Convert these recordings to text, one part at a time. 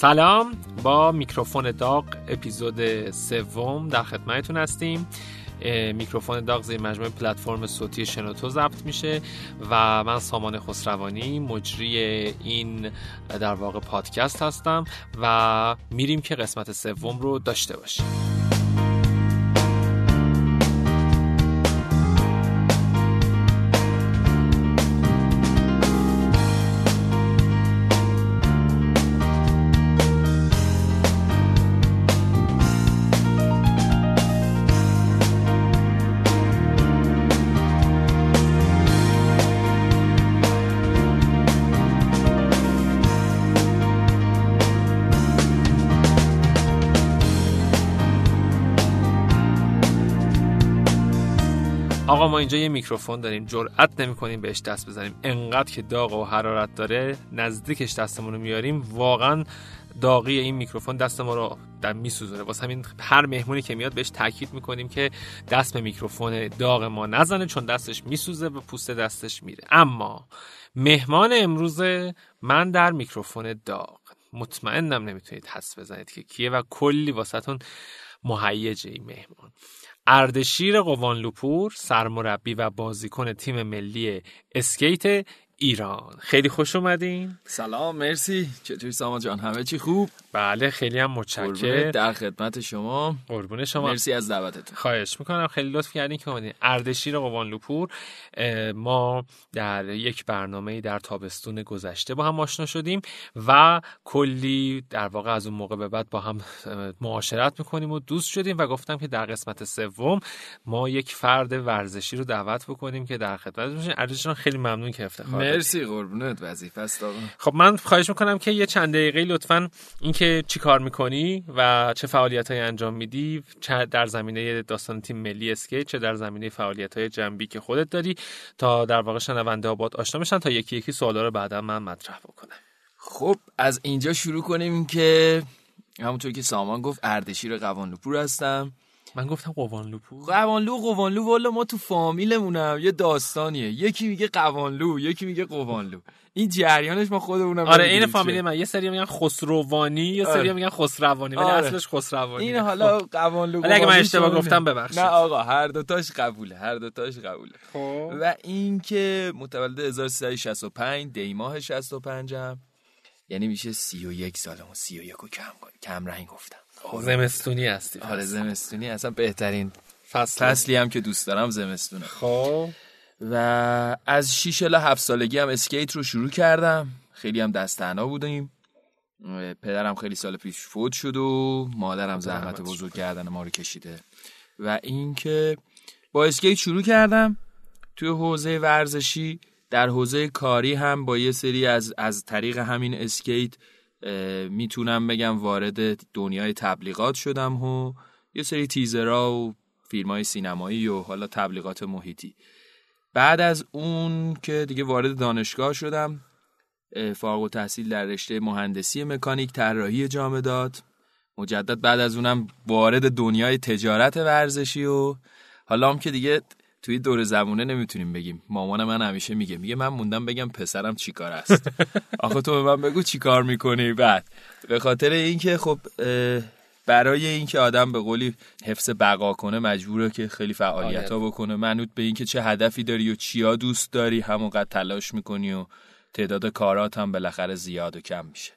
سلام، با میکروفون داغ اپیزود سوم در خدمتتون هستیم. میکروفون داغ زیر مجموعه پلتفرم صوتی شنو ضبط میشه و من سامان خسروانی مجری این در واقع پادکست هستم و میریم که قسمت سوم رو داشته باشیم. آقا ما اینجا یه میکروفون داریم، جرئت نمی‌کنیم بهش دست بزنیم، انقدر که داغ و حرارت داره. نزدیکش دستمون رو میاریم واقعا داغی این میکروفون دست ما رو میسوزونه. واسه همین هر مهمونی که میاد بهش تاکید میکنیم که دست به میکروفون داغ ما نزنه، چون دستش میسوزه و پوست دستش میره. اما مهمان امروز من در میکروفون داغ مطمئنم نمیتونید حدس بزنید که کیه و کلی واسهتون مهیجه. این مهمان اردشیر قوانلوپور، سرمربی و بازیکن تیم ملی اسکیت ایران. خیلی خوش اومدین. سلام، مرسی. چطوری سامان جان؟ همه چی خوب؟ بله، خیلی هم متشکرم. در خدمت شما. قربون شما. مرسی از دعوتتون. خواهش میکنم، خیلی لطف کردین که اومدین. اردشیر قوانلوپور، ما در یک برنامه در تابستون گذشته با هم آشنا شدیم و کلی در واقع از اون موقع به بعد با هم معاشرت میکنیم و دوست شدیم و گفتم که در قسمت سوم ما یک فرد ورزشی رو دعوت بکنیم که در خدمت باشین. اردشیر، خیلی ممنون که افتخار. مرسی، قربونت. وظیفه است آقا. خب من خواهش میکنم که یه چند دقیقه لطفاً اینکه چی کار میکنی و چه فعالیت‌هایی انجام میدی، چه در زمینه داستان تیم ملی اسکیت، چه در زمینه فعالیت‌های جنبی که خودت داری، تا در واقع شنونده آباد آشنا بشن، تا یکی یکی سوالا رو بعدا من مطرح بکنم. خب از اینجا شروع کنیم که همونطور که سامان گفت اردشیر قوانلوپور هستم. من گفتم قوانلو. والا ما تو فامیلمونم یه داستانیه، یکی میگه قوانلو، یکی میگه قوانلو. این جریانش ما خودمونم. آره این فامیل من، یه سری میگن خسروانی، یه سری میگن خسروانی، ولی اصلش خسروانی. این حالا قوانلو. اگه من اشتباه گفتم ببخشید. نه آقا، هر دوتاش قبوله، هر دوتاش قبوله. خب و این که متولد 1365 دی ماه 65 ام، یعنی میشه 31 سالمون. 31 رو کم رنگ گفتم. زمستونی هستی. آره زمستونی، اصلا بهترین فصلی هم که دوست دارم زمستونه. خب و از 6 الی 7 سالگی هم اسکیت رو شروع کردم. خیلی هم دست تنها بودیم. پدرم خیلی سال پیش فوت شد و مادرم زحمت بزرگ کردن ما رو کشیده و این که با اسکیت شروع کردم. توی حوزه ورزشی، در حوزه کاری هم با یه سری از طریق همین اسکیت میتونم بگم وارد دنیای تبلیغات شدم و یه سری تیزرها و فیلم‌های سینمایی و حالا تبلیغات محیطی. بعد از اون که دیگه وارد دانشگاه شدم، فارغ التحصیل در رشته مهندسی مکانیک، طراحی جامدات. مجدد بعد از اونم وارد دنیای تجارت ورزشی و حالا هم که دیگه توی دور زمونه نمیتونیم بگیم. مامان من همیشه میگه من موندم بگم پسرم چیکار است. آخه تو به من بگو چیکار میکنی بعد. به خاطر اینکه خب برای اینکه آدم به قولی حفظ بقا کنه مجبوره که خیلی فعالیت‌ها بکنه. منوط به اینکه چه هدفی داری و چیا دوست داری همونقدر تلاش میکنی و تعداد کارات هم بالاخره زیاد و کم میشه.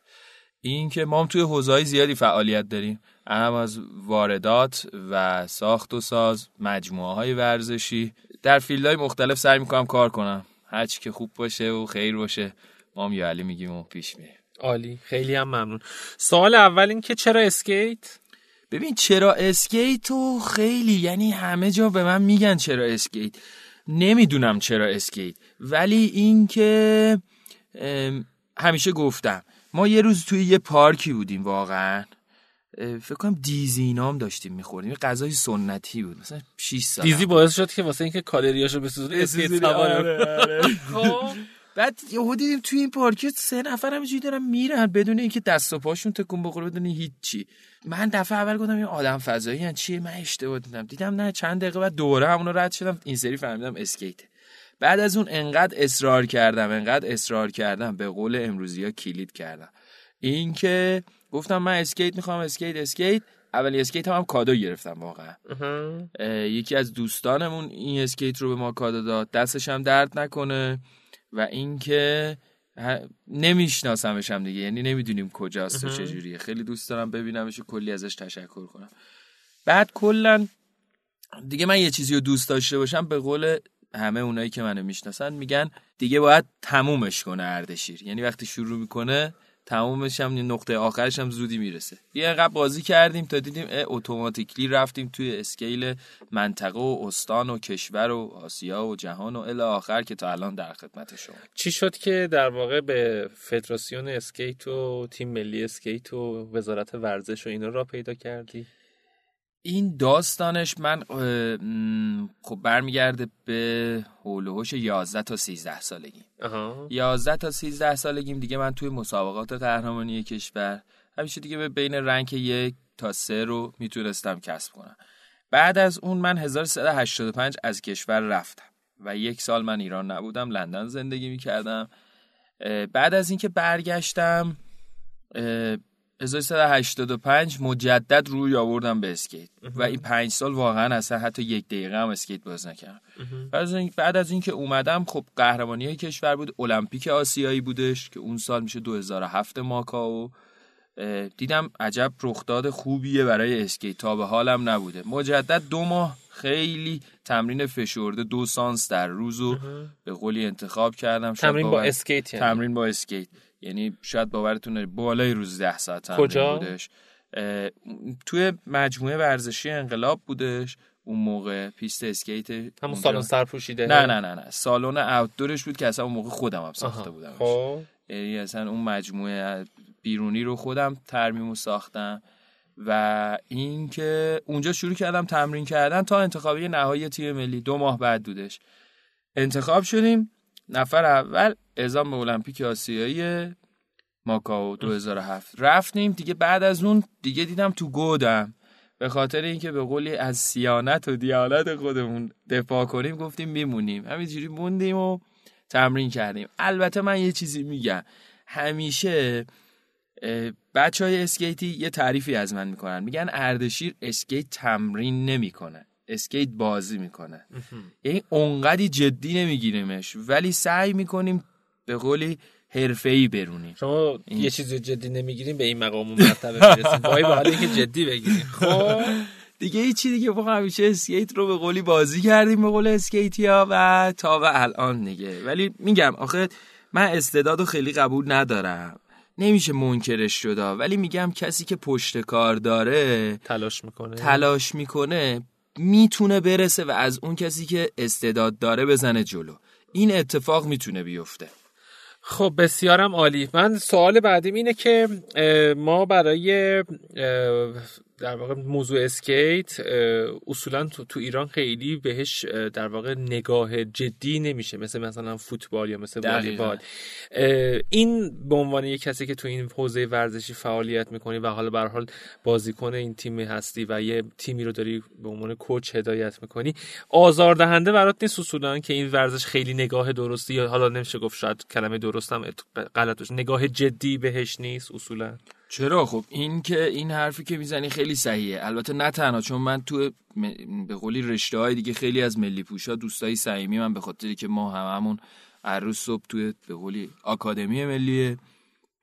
این که ما هم توی حوزه‌های زیادی فعالیت داریم، هم از واردات و ساخت و ساز، مجموعه‌های ورزشی. در فیلدهای مختلف سعی می‌کنم کار کنم، هر چی که خوب باشه و خیر باشه ما هم یا علی میگیم و پیش میریم. عالی، خیلی هم ممنون. سوال اول این که چرا اسکیت؟ ببین چرا اسکیت و خیلی، یعنی همه جا به من میگن چرا اسکیت، نمیدونم چرا اسکیت، ولی این که همیشه گفتم. ما یه روز توی یه پارکی بودیم، واقعا فکر کنم دیزینام داشتیم می‌خوردیم، غذای سنتی بود مثلا 6 ساعت. دیزی باعث شد که واسه اینکه کالریاشو بسوزونه اسکیت سوار. خب بعد یهو دیدیم توی این پارک سه نفر همینجوری دارن میرن بدون اینکه دست و پاشون تکون بخوره، بدون هیچی. من دفعه اول گفتم این آدم فضایی ان چیه، من اشتباه دیدم. دیدم نه، چند دقیقه بعد دوباره همونو رد شدم. این سری فهمیدم اسکیت. بعد از اون انقدر اصرار کردم به قول امروزی ها کلید کردم این که گفتم من اسکیت میخوام، اسکیت. اولی اسکیت هم کادو گرفتم واقعا. یکی از دوستانمون این اسکیت رو به ما کادو داد، دستش هم درد نکنه. و این که نمیشناسمش هم دیگه، یعنی نمیدونیم کجاست و چجوریه. خیلی دوست دارم ببینمش و کلی ازش تشکر کنم. بعد کلا دیگه من یه چیزی رو دوست داشته باشم، به قول همه اونایی که منو میشناسن میگن دیگه باید تمومش کنه اردشیر، یعنی وقتی شروع میکنه تمومش هم، نقطه آخرش هم زودی میرسه. یه قبل بازی کردیم تا دیدیم اتوماتیکلی رفتیم توی اسکیل منطقه و استان و کشور و آسیا و جهان و الی آخر که تا الان در خدمت شما. چی شد که در واقع به فدراسیون اسکیت و تیم ملی اسکیت و وزارت ورزش و اینا را پیدا کردی؟ این داستانش من خب برمیگرده به حول و حوش 11 تا 13 سالگی. 11 تا 13 سالگیم دیگه من توی مسابقات قهرمانی کشور همیشه دیگه به بین رنک 1 تا 3 رو میتونستم کسب کنم. بعد از اون من 1385 از کشور رفتم و 1 سال من ایران نبودم، لندن زندگی میکردم. بعد از اینکه برگشتم 1985 مجدد روی آوردم به اسکیت و این 5 سال واقعا اصلا حتی 1 دقیقه هم اسکیت باز نکردم. بعد از این که اومدم خب قهرمانی کشور بود، المپیک آسیایی بودش که اون سال میشه 2007 ماکائو. دیدم عجب رخداد خوبیه برای اسکیت، تا به حالم نبوده. مجدد 2 ماه خیلی تمرین فشرده، 2 سانس در روز رو به قولی انتخاب کردم. تمرین با اسکیت یعنی. تمرین با اسکیت یعنی شاید باورتون بالای روز 10 ساعت هم بودش. توی مجموعه ورزشی انقلاب بودش اون موقع، پیست اسکیت همون سالن سرپوشیده. نه سالن آوتدورش بود که اصلا اون موقع خودم هم ساخته بودم، یعنی اصلا اون مجموعه بیرونی رو خودم ترمیم و ساختم. و این که اونجا شروع کردم تمرین کردن تا انتخابی نهایی تیم ملی 2 ماه بعد بودش. انتخاب شدیم نفر اول اعزام به المپیک آسیایی ماکائو 2007 رفتیم دیگه. بعد از اون دیگه دیدم تو گودم، به خاطر اینکه به قولی از سیانت و دیانت خودمون دفاع کنیم گفتیم میمونیم. همینجوری موندیم و تمرین کردیم. البته من یه چیزی میگم، همیشه بچهای اسکیتی یه تعریفی از من میکنن، میگن اردشیر اسکیت تمرین نمیکنه، اسکیت بازی میکنه. یعنی اونقدی جدی نمیگیریمش ولی سعی میکنیم به قولی حرفه‌ای برونیم. شما یه چیزی جدی نمیگیریم به این مقام و مرتبه میرسیم، وای به حالی که جدی بگیریم. خب دیگه یه چیزی که بخوام، همیشه اسکیت رو به قولی بازی کردیم، به قول اسکیتیا، و تا و الان دیگه. ولی میگم آخه من استعدادو خیلی قبول ندارم، نمیشه منکرش شد، ولی میگم کسی که پشت کار داره تلاش میکنه میتونه برسه و از اون کسی که استعداد داره بزنه جلو. این اتفاق میتونه بیفته. خب بسیارم عالی. من سوال بعدیم اینه که ما برای در واقع موضوع اسکیت اصولا تو ایران خیلی بهش در واقع نگاه جدی نمیشه، مثلا فوتبال یا مثل والیبال. این به عنوان یک کسی که تو این حوزه ورزشی فعالیت میکنی و حالا به هر حال بازیکن این تیم هستی و یه تیمی رو داری به عنوان کوچ هدایت میکنی، آزاردهنده برات نیست اصولا که این ورزش خیلی نگاه درستی، یا حالا نمیشه گفت شاید کلمه درستم غلطش، نگاه جدی بهش نیست اصولا؟ چرا، خب این که این حرفی که میزنی خیلی صحیحه. البته نه تنها، چون من تو به قولی رشته‌های دیگه خیلی از ملی پوشا دوستای صمیمی من، به خاطری که ما هممون هر روز صبح توی به قولی آکادمی ملی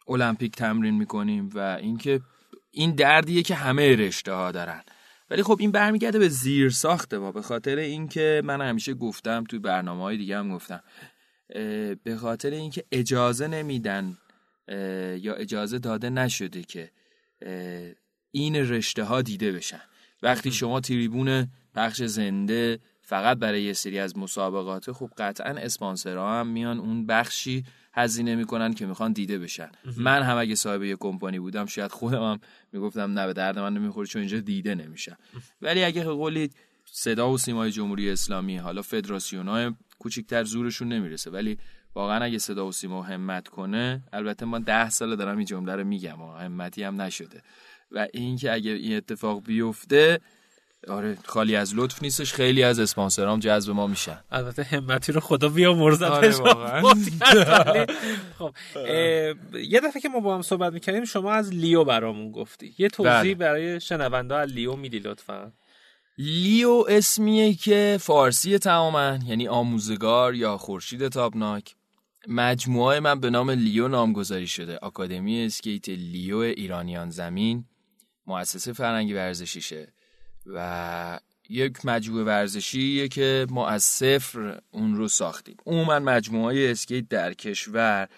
المپیک تمرین میکنیم و اینکه این دردیه که همه رشته‌ها دارن. ولی خب این برمیگرده به زیر ساخته ما، به خاطر اینکه من همیشه گفتم تو برنامه‌های دیگه هم گفتم، به خاطر اینکه اجازه نمیدن یا اجازه داده نشده که این رشته ها دیده بشن. وقتی شما تریبون پخش زنده فقط برای یه سری از مسابقات، خب قطعا اسپانسرها هم میان اون بخشی هزینه میکنن که میخوان دیده بشن. من هم اگه صاحب یه کمپانی بودم شاید خودم هم میگفتم نه به درد من نمیخوره چون اینجا دیده نمیشن. ولی اگه قولی صدا و سیمای جمهوری اسلامی، حالا فدراسیون های کوچیکتر زورشون نمیرسه، ولی واقعا اگه صدا و سیما همت کنه، البته من 10 سال دارم این جمله رو میگم همتی هم نشده، و این که اگه این اتفاق بیفته آره خالی از لطف نیستش، خیلی از اسپانسرام جذب ما میشن. البته همتی رو خدا بیامرزتش. آره واقعا. خب یه دفعه که ما با هم صحبت میکردیم شما از لیو برامون گفتی، یه توضیح برای شنوندا از لیو میدی لطفا؟ لیو اسمیه که فارسی تماما یعنی آموزگار یا خورشید تابناک. مجموعه من به نام لیو نامگذاری شده، آکادمی اسکیت لیو ایرانیان زمین مؤسسه فرهنگی ورزشیشه و یک مجموعه ورزشیه که ما از صفر اون رو ساختیم. عموما مجموعه اسکیت در کشور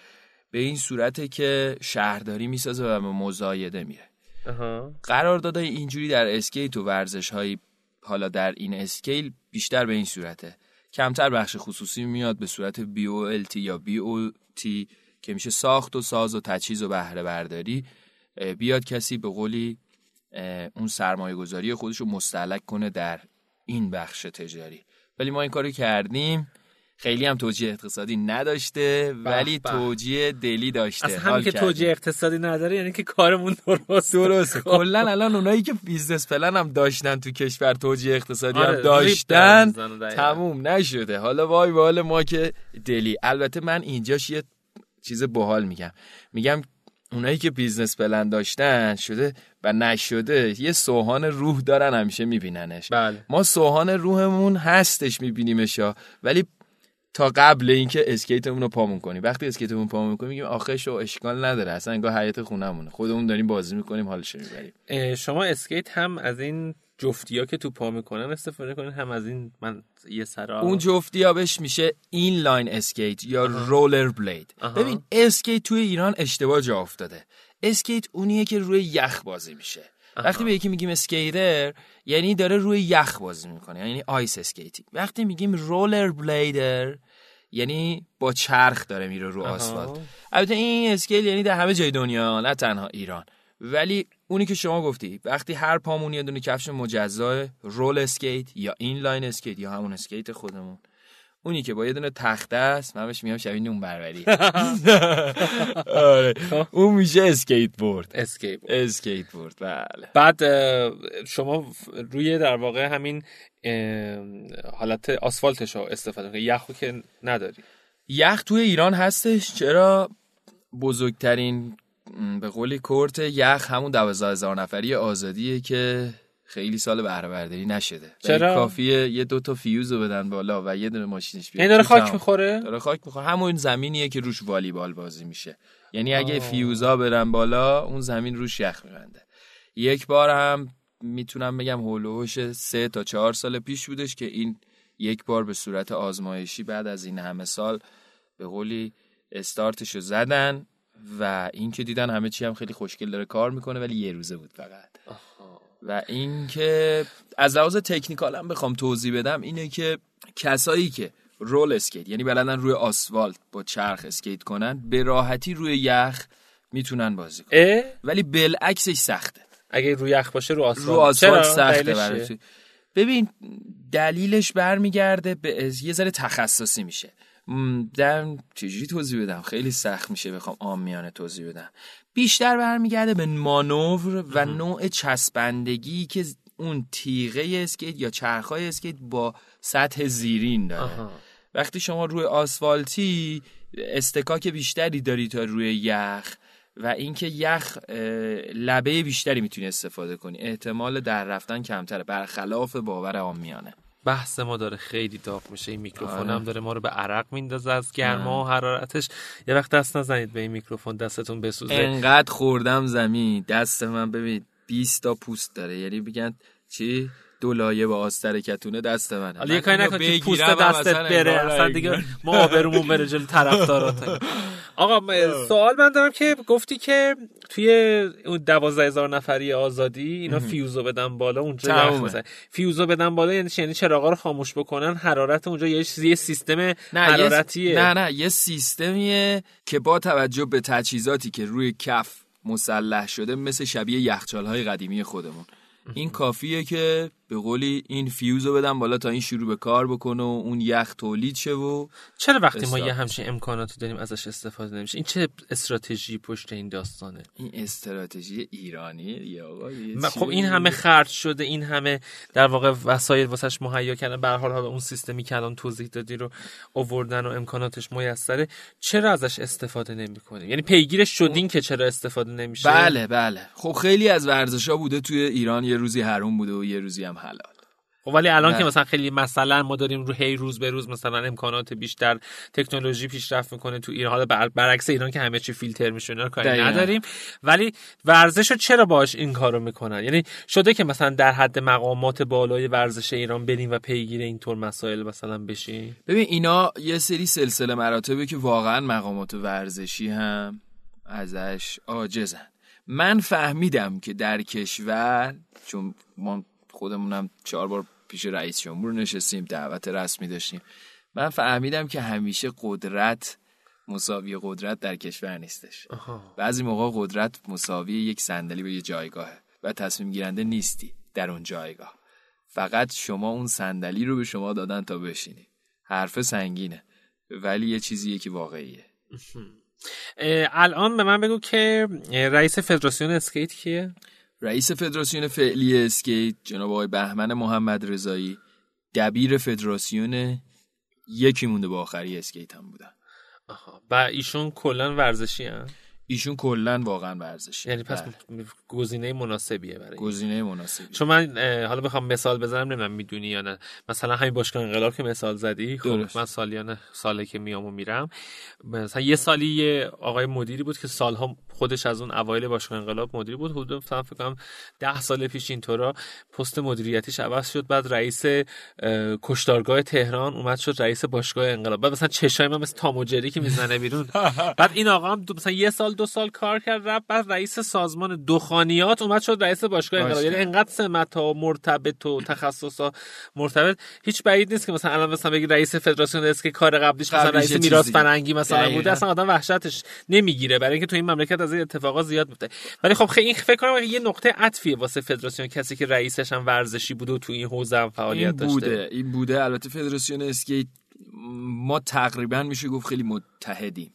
به این صورته که شهرداری میسازه و به مزایده میره. قراردادهای اینجوری در اسکیت و ورزش‌های حالا در این اسکیل بیشتر به این صورته، کمتر بخش خصوصی میاد به صورت BOLT یا BOT که میشه ساخت و ساز و تجهیز و بهره برداری، بیاد کسی به قولی اون سرمایه گذاری خودش رو مستهلک کنه در این بخش تجاری. ولی ما این کارو کردیم، خیلی هم توجیه اقتصادی نداشته ولی توجیه دلی داشته. از هم که توجیه اقتصادی نداره یعنی که کارمون درسته. کلا الان اونایی که بیزنس پلن هم داشتن تو کشور توجیه اقتصادی هم داشتن تموم نشده، حالا وای به حال ما که دلی. البته من اینجاش یه چیز باحال میگم اونایی که بیزنس پلن داشتن شده و نشده یه سوهان روح دارن، همیشه میبیننش. بله. ما سوهان روحمون هستش میبینیمش، ولی تا قبل اینکه اسکیتمون رو پامون کنیم، وقتی اسکیتمون پامون کنیم میگیم آخرش رو اشکال نداره، اصلا انگار حیات خونمونه، خودمون داریم بازی میکنیم حالش میبریم. شما اسکیت هم از این جفتیا که تو پا میکنن استفاده کنین، هم از این من یه سرا اون جفتیا بهش میشه این لاین اسکیت یا رولر بلید. ببین اسکیت توی ایران اشتباه جا افتاده. اسکیت اونیه که روی یخ بازی میشه. وقتی به یکی میگیم اسکیتر یعنی داره روی یخ بازی میکنه، یعنی آیس اسکیتینگ. وقتی میگیم رولر بلیدر یعنی با چرخ داره میره رو آسفالت. البته این اسکیل یعنی در همه جای دنیا نه تنها ایران، ولی اونی که شما گفتی وقتی هر پامون یه دونه کفش مجزا رول اسکیت یا این لاین اسکیت یا همون اسکیت خودمون، اونی که با یه دونه تخته است، من بهش میگم شبیه نون بربری. آره اون میشه اسکیت بورد. بله. بعد شما روی در واقع همین حالت آسفالتش رو استفاده می‌کنی، یخو که نداری. یخ توی ایران هستش، چرا بزرگترین به قولی کورت یخ همون 12000 نفری آزادیه که خیلی سال بهره برداری نشده. چرا؟ کافیه یه دوتا فیوزو بدن بالا و یه دونه ماشینش بیاد. این داره خاک میخوره؟ داره خاک میخوره. همون زمینیه که روش والیبال بازی میشه. یعنی اگه فیوزا برن بالا اون زمین روش یخ میبنده. یک بار هم میتونم بگم هول و هوش 3 تا 4 سال پیش بودش که این یک بار به صورت آزمایشی بعد از این همه سال به قولی استارتشو زدن و این که دیدن همه چی هم خیلی خوشگل داره کار میکنه، ولی یه روزه بود فقط. و این که از لحاظ تکنیکال هم بخوام توضیح بدم اینه که کسایی که رول اسکیت یعنی بلدن روی آسفالت با چرخ اسکیت کنن به راحتی روی یخ میتونن بازی کنن، ولی بالعکسش سخته. اگه روی یخ باشه رو آسفالت سخته برای. ببین دلیلش برمیگرده به یه ذره تخصصی میشه. چجوری توضیح بدم؟ خیلی سخت میشه بخوام عامیانه توضیح بدم. بیشتر برمیگرده به مانور و نوع چسبندگی که اون تیغه اسکیت یا چرخای اسکیت با سطح زیرین داره. وقتی شما روی آسفالتی استکاک بیشتری داری تا روی یخ و اینکه یخ لبه بیشتری میتونی استفاده کنی، احتمال در رفتن کمتره برخلاف باور عامیانه. بحث ما داره خیلی داغ میشه، این میکروفون هم داره ما رو به عرق میندازه از گرما و حرارتش. یه وقت دست نزنید به این میکروفون، دستتون بسوزه. انقدر خوردم زمین، دست من ببینید 20 تا پوست داره، یعنی میگن چی دولایه با آستر کتونه دست من. حالا یه کاری نکن که پوست دستت بره، اصلا دیگه ما آبرومون بره جلو طرفدارات. آقا سوال من دارم که گفتی که توی اون 12000 نفری آزادی اینا فیوزو بدن بالا، اونجا نخواسته فیوزو بدن بالا یعنی چراغا رو خاموش بکنن، حرارت اونجا یه چیزی سیستم حرارتیه. نه یه سیستمیه که با توجه به تجهیزاتی که روی کف مسلح شده مثل شبیه یخچال‌های قدیمی خودمون، این کافیه که به قولی این فیوزو بدم بالا تا این شروع به کار بکنه و اون یخ تولید شه. و چرا وقتی ما یه همچین امکاناتی داریم ازش استفاده نمیشه؟ این چه استراتژی پشت این داستانه؟ این استراتژی ایرانیه یا آقا؟ خب این همه خرج شده، این همه در واقع وسایل واسش مهیا کردن، به هر حال اون سیستمی که الان توضیح دادی رو آوردن و امکاناتش میسره، چرا ازش استفاده نمیکنیم؟ یعنی پیگیرش شدین که چرا استفاده نمیشه؟ بله بله، خب خیلی از ورزشا بوده توی ایران، یه روزی حرام بوده و یه روزی هم حلال. خب ولی الان نه. که مثلا خیلی مثلا ما داریم رو هی روز به روز مثلا امکانات بیشتر، تکنولوژی پیشرفت میکنه تو ایران، برعکس ایران که همه چی فیلتر میشه، اینا کاری نداریم. ولی ورزشو چرا باهاش این کارو میکنن؟ یعنی شده که مثلا در حد مقامات بالای ورزش ایران بریم و پیگیر اینطور مسائل مثلا بشیم؟ ببین اینا یه سری سلسله مراتبه که واقعا مقامات ورزشی هم ازش عاجزن. من فهمیدم که در کشور، چون ما خودمونم 4 بار پیش رئیس جمهور نشستیم، دعوت رسمی داشتیم، من فهمیدم که همیشه قدرت مساوی قدرت در کشور نیستش. بعضی موقع قدرت مساوی یک صندلی به یه جایگاهه و تصمیم گیرنده نیستی در اون جایگاه، فقط شما اون صندلی رو به شما دادن تا بشینی. حرف سنگینه ولی یه چیزیه که واقعیه. الان به من بگو که رئیس فدراسیون اسکیت کیه؟ رئیس فدراسیون فعلی اسکیت جناب آقای بهمن محمد رضایی، دبیر فدراسیون، یکی مونده با آخری اسکیت هم بودن. آها، و ایشون کلا ورزشی هم؟ ایشون کلا واقعا ورزشی، یعنی پس گزینه مناسبیه برای گزینه مناسبی. چون من حالا بخوام مثال بزنم، نمیدونم میدونی یا نه، مثلا همین باشگاه انقلاب که مثال زدی، خب من سالیانه ساله که میام و میرم، مثلا یه سالی یه آقای مدیری بود که سالها خودش از اون اوایل باشگاه انقلاب مدیر بود، حدود فکر کنم 10 سال پیش اینطورا پست مدیریتیش عوض شد، بعد رئیس کشتارگاه تهران اومد شد رئیس باشگاه انقلاب. بعد مثلا چشای من مثل تاموجری که میزنه بیرون. بعد این آقا هم مثلا یه سال 2 سال کار کرد، رفت بعد رئیس سازمان دخانیات اومد شد رئیس باشگاه انقلاب. یعنی انقدر سمت‌ها مرتبط و تخصص‌ها مرتبط، هیچ بعید نیست که مثلا الان مثلا بگی رئیس فدراسیون اسکی کار قبلیش مثلا رئیس میراث فرهنگی مثلا بوده، اصلا آدم وحشتش نمیگیره برای اینکه تو این مملکت از این اتفاقات زیاد میفته. ولی خب خیلی فکر کنم یه نقطه عطفیه واسه فدراسیون، کسی که رئیسش هم ورزشی بوده و تو این حوزه فعالیت داشته. این بوده. البته فدراسیون اسکی ما تقریبا میشه گفت خیلی متحدیم.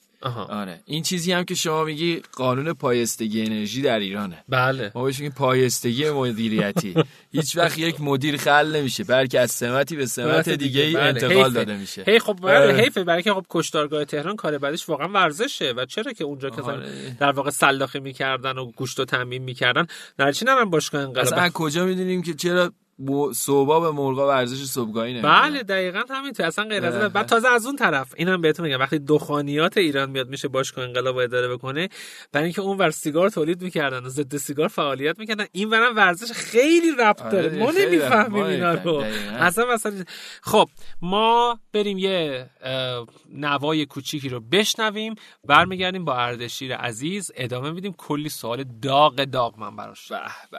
آره، این چیزی هم که شما میگی قانون پایستگی انرژی در ایرانه. بله، ما بهش میگیم پایستگی مدیریتی. هیچ وقت یک مدیر خل نمیشه، بلکه از سمتی به سمت دیگه انتقال حیفه. داده میشه. هی خب بله، حیفه، برای که خب کشتارگاه تهران کار بعدش واقعا ورزشه و چرا که اونجا که در واقع سلاخی میکردن و گوشت و تامین میکردن، نرچی نرم باشگاه انقلاب. اصلا کجا میدونیم که چرا صبحا به مرغا ورزش صبحگاهی نمیده؟ بله دقیقاً همینطور، اصلا غیر از بعد تازه از اون طرف اینم بهتون میگم، وقتی دخانیات ایران میاد میشه باشگاه انقلاب اداره بکنه، برای اینکه اون ور سیگار تولید میکردن و ضد سیگار فعالیت میکردن، این ورم ورزش خیلی ربط داره. ما نمیفهمیم اینا رو اصلا. خب ما بریم یه نوای کوچیکی رو بشنویم، برمیگردیم با اردشیر عزیز ادامه میدیم، کلی سوال داغ من براش. به به.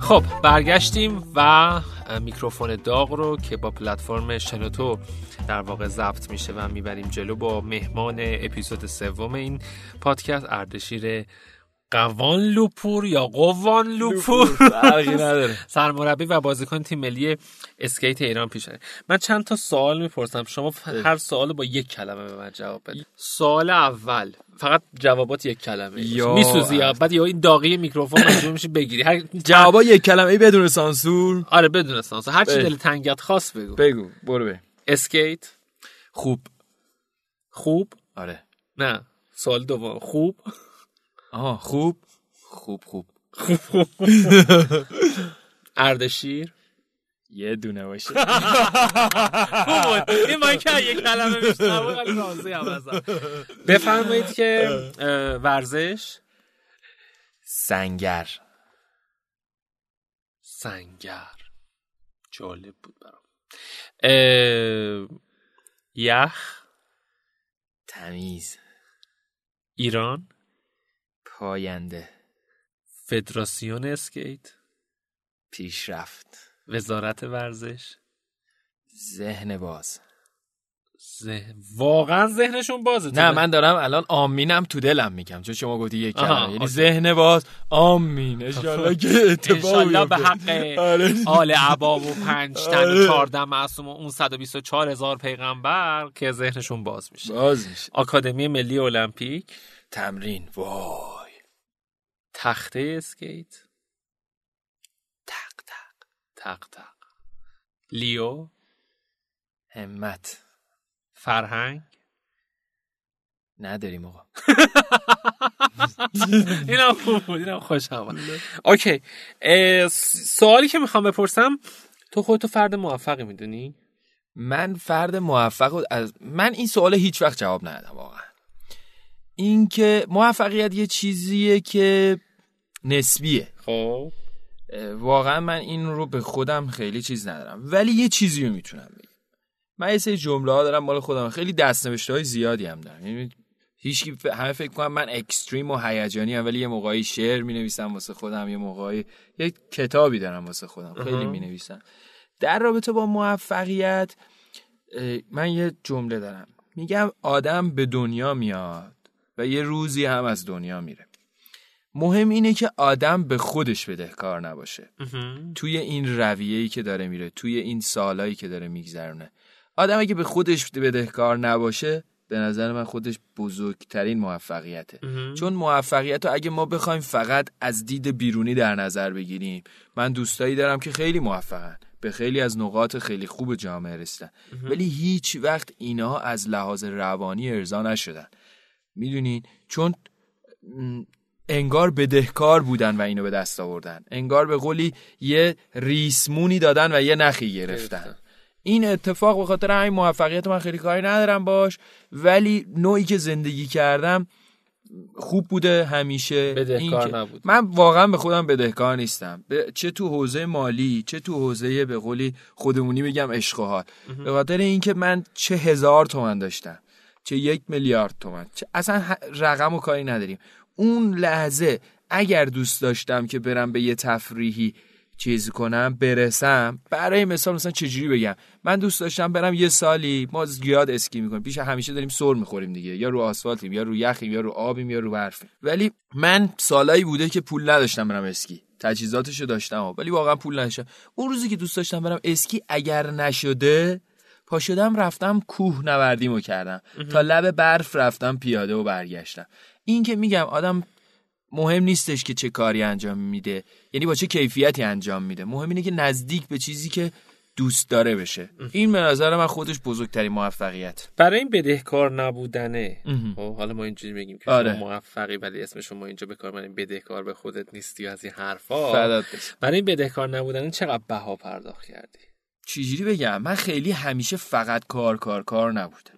خب برگشتیم و میکروفون داغ رو که با پلتفرم شنو در واقع ضبط میشه و میبریم جلو با مهمان اپیزود 3 این پادکست، اردشیر قوانلوپور یا قوانلوپور، فرقی نداره، سرمربی و بازیکن تیم ملی اسکیت ایران پیشه. من چند تا سوال میپرسم، شما هر سوالو با یک کلمه به من جواب بدید. سوال اول، فقط جوابات یک کلمه میسوزی بعد یا این داغی میکروفون مجبور میشی بگیری. جوابا یک کلمه بدون سانسور. آره بدون سانسور، هر چی دل تنگت خواست بگو. برو. اسکیت خوب. آره. نه سوال دوم خوب. آها خوب خوب خوب خوب. اردشیر یه دونه باشه. خوب این من که یک کلمه بیشتر خیلی راضی ام ازم. بفرمایید که ورزش سنگر جالب بود برام. یخ تمیز. ایران پاینده. فدراسیون اسکیت پیشرفت. وزارت ورزش ذهن باز. واقعا ذهنشون بازه. نه من دارم الان آمینم تو دلم میگم چون شما گفتی یک کلمه، یعنی ذهن باز. آمین ان شاءالله که اتفاقی به حق آل عبا و 5 تن و 14 معصوم و اون 124000 پیغمبر که ذهنشون باز میشه. آکادمی ملی المپیک تمرین. وای تخته اسکیت. تق تق. لیو همت. فرهنگ نداریم آقا. اینم خوب بود، اینم خوش اومد. اوکی سوالی که میخوام بپرسم، تو خودتو فرد موفقی میدونی؟ من فرد موفق من این سوال هیچ وقت جواب ندادم واقعا. این که موفقیت یه چیزیه که نسبیه. خب واقعا من این رو به خودم خیلی چیز ندارم، ولی یه چیزی رو میتونم بگم. من یه سری جمله ها دارم مال خودم، خیلی دست‌نوشته‌های زیادی هم دارم، یعنی هیچکی همه فکر می‌کنن من اکستریم و هیجانی ام، ولی یه موقعی شعر می‌نویسم واسه خودم، یه موقعی یه کتابی دارم واسه خودم خیلی می‌نویسم. در رابطه با موفقیت من یه جمله دارم، میگم آدم به دنیا میاد و یه روزی هم از دنیا میره. مهم اینه که آدم به خودش بدهکار نباشه. توی این رویه‌ای که داره میره، توی این سالایی که داره میگذرونه، آدم اگه به خودش بدهکار نباشه به نظر من خودش بزرگترین موفقیته. چون موفقیت رو اگه ما بخوایم فقط از دید بیرونی در نظر بگیریم، من دوستایی دارم که خیلی موفقن، به خیلی از نقاط خیلی خوب جامعه رسیدن، ولی هیچ وقت اینها از لحاظ روانی ارضا نشدن، میدونین، چون انگار بدهکار بودن و اینو به دست آوردن، انگار به قولی یه ریسمونی دادن و یه نخی گرفتن. این اتفاق به خاطر همین موفقیت من خیلی کاری ندارم باش، ولی نوعی که زندگی کردم خوب بوده، همیشه بدهکار نبود. من واقعا به خودم بدهکار نیستم، چه تو حوزه مالی، چه تو حوزه به قولی خودمونی بگم عشق و حال، به خاطر اینکه من چه 1000 تومان داشتم، چه 1 میلیارد تومان، چه اصلا رقم و کاری نداریم. اون لحظه اگر دوست داشتم که برم به یه تفریحی چیز کنم برسم، برای مثال چجوری بگم، من دوست داشتم برم یه سالی، ما زیاد اسکی میکنیم، پیش همیشه داریم سر میخوریم دیگه، یا رو آسفالتیم، یا رو یخیم، یا رو آبیم، یا رو برفیم، ولی من سالایی بوده که پول نداشتم برم اسکی، تجهیزاتشو داشتم ولی واقعا پول نداشتم. اون روزی که دوست داشتم برم اسکی اگر نشده، پا شدم رفتم کوه نوردیمو کردم، تا لب برف رفتم پیاده و برگشتم. این که میگم آدم مهم نیستش که چه کاری انجام میده، یعنی با چه کیفیتی انجام میده، مهم اینه که نزدیک به چیزی که دوست داره بشه. این به نظر من خودش بزرگترین موفقیت. برای این بدهکار نبودنه، حالا ما اینجوری میگیم که آره، موفقی، ولی اسمش ما اینجا به کار بریم، بدهکار به خودت نیستی از این حرفا. برای این بدهکار نبودنه چقدر بها پرداخت کردی؟ چجوری بگم، من خیلی همیشه فقط کار نبوده.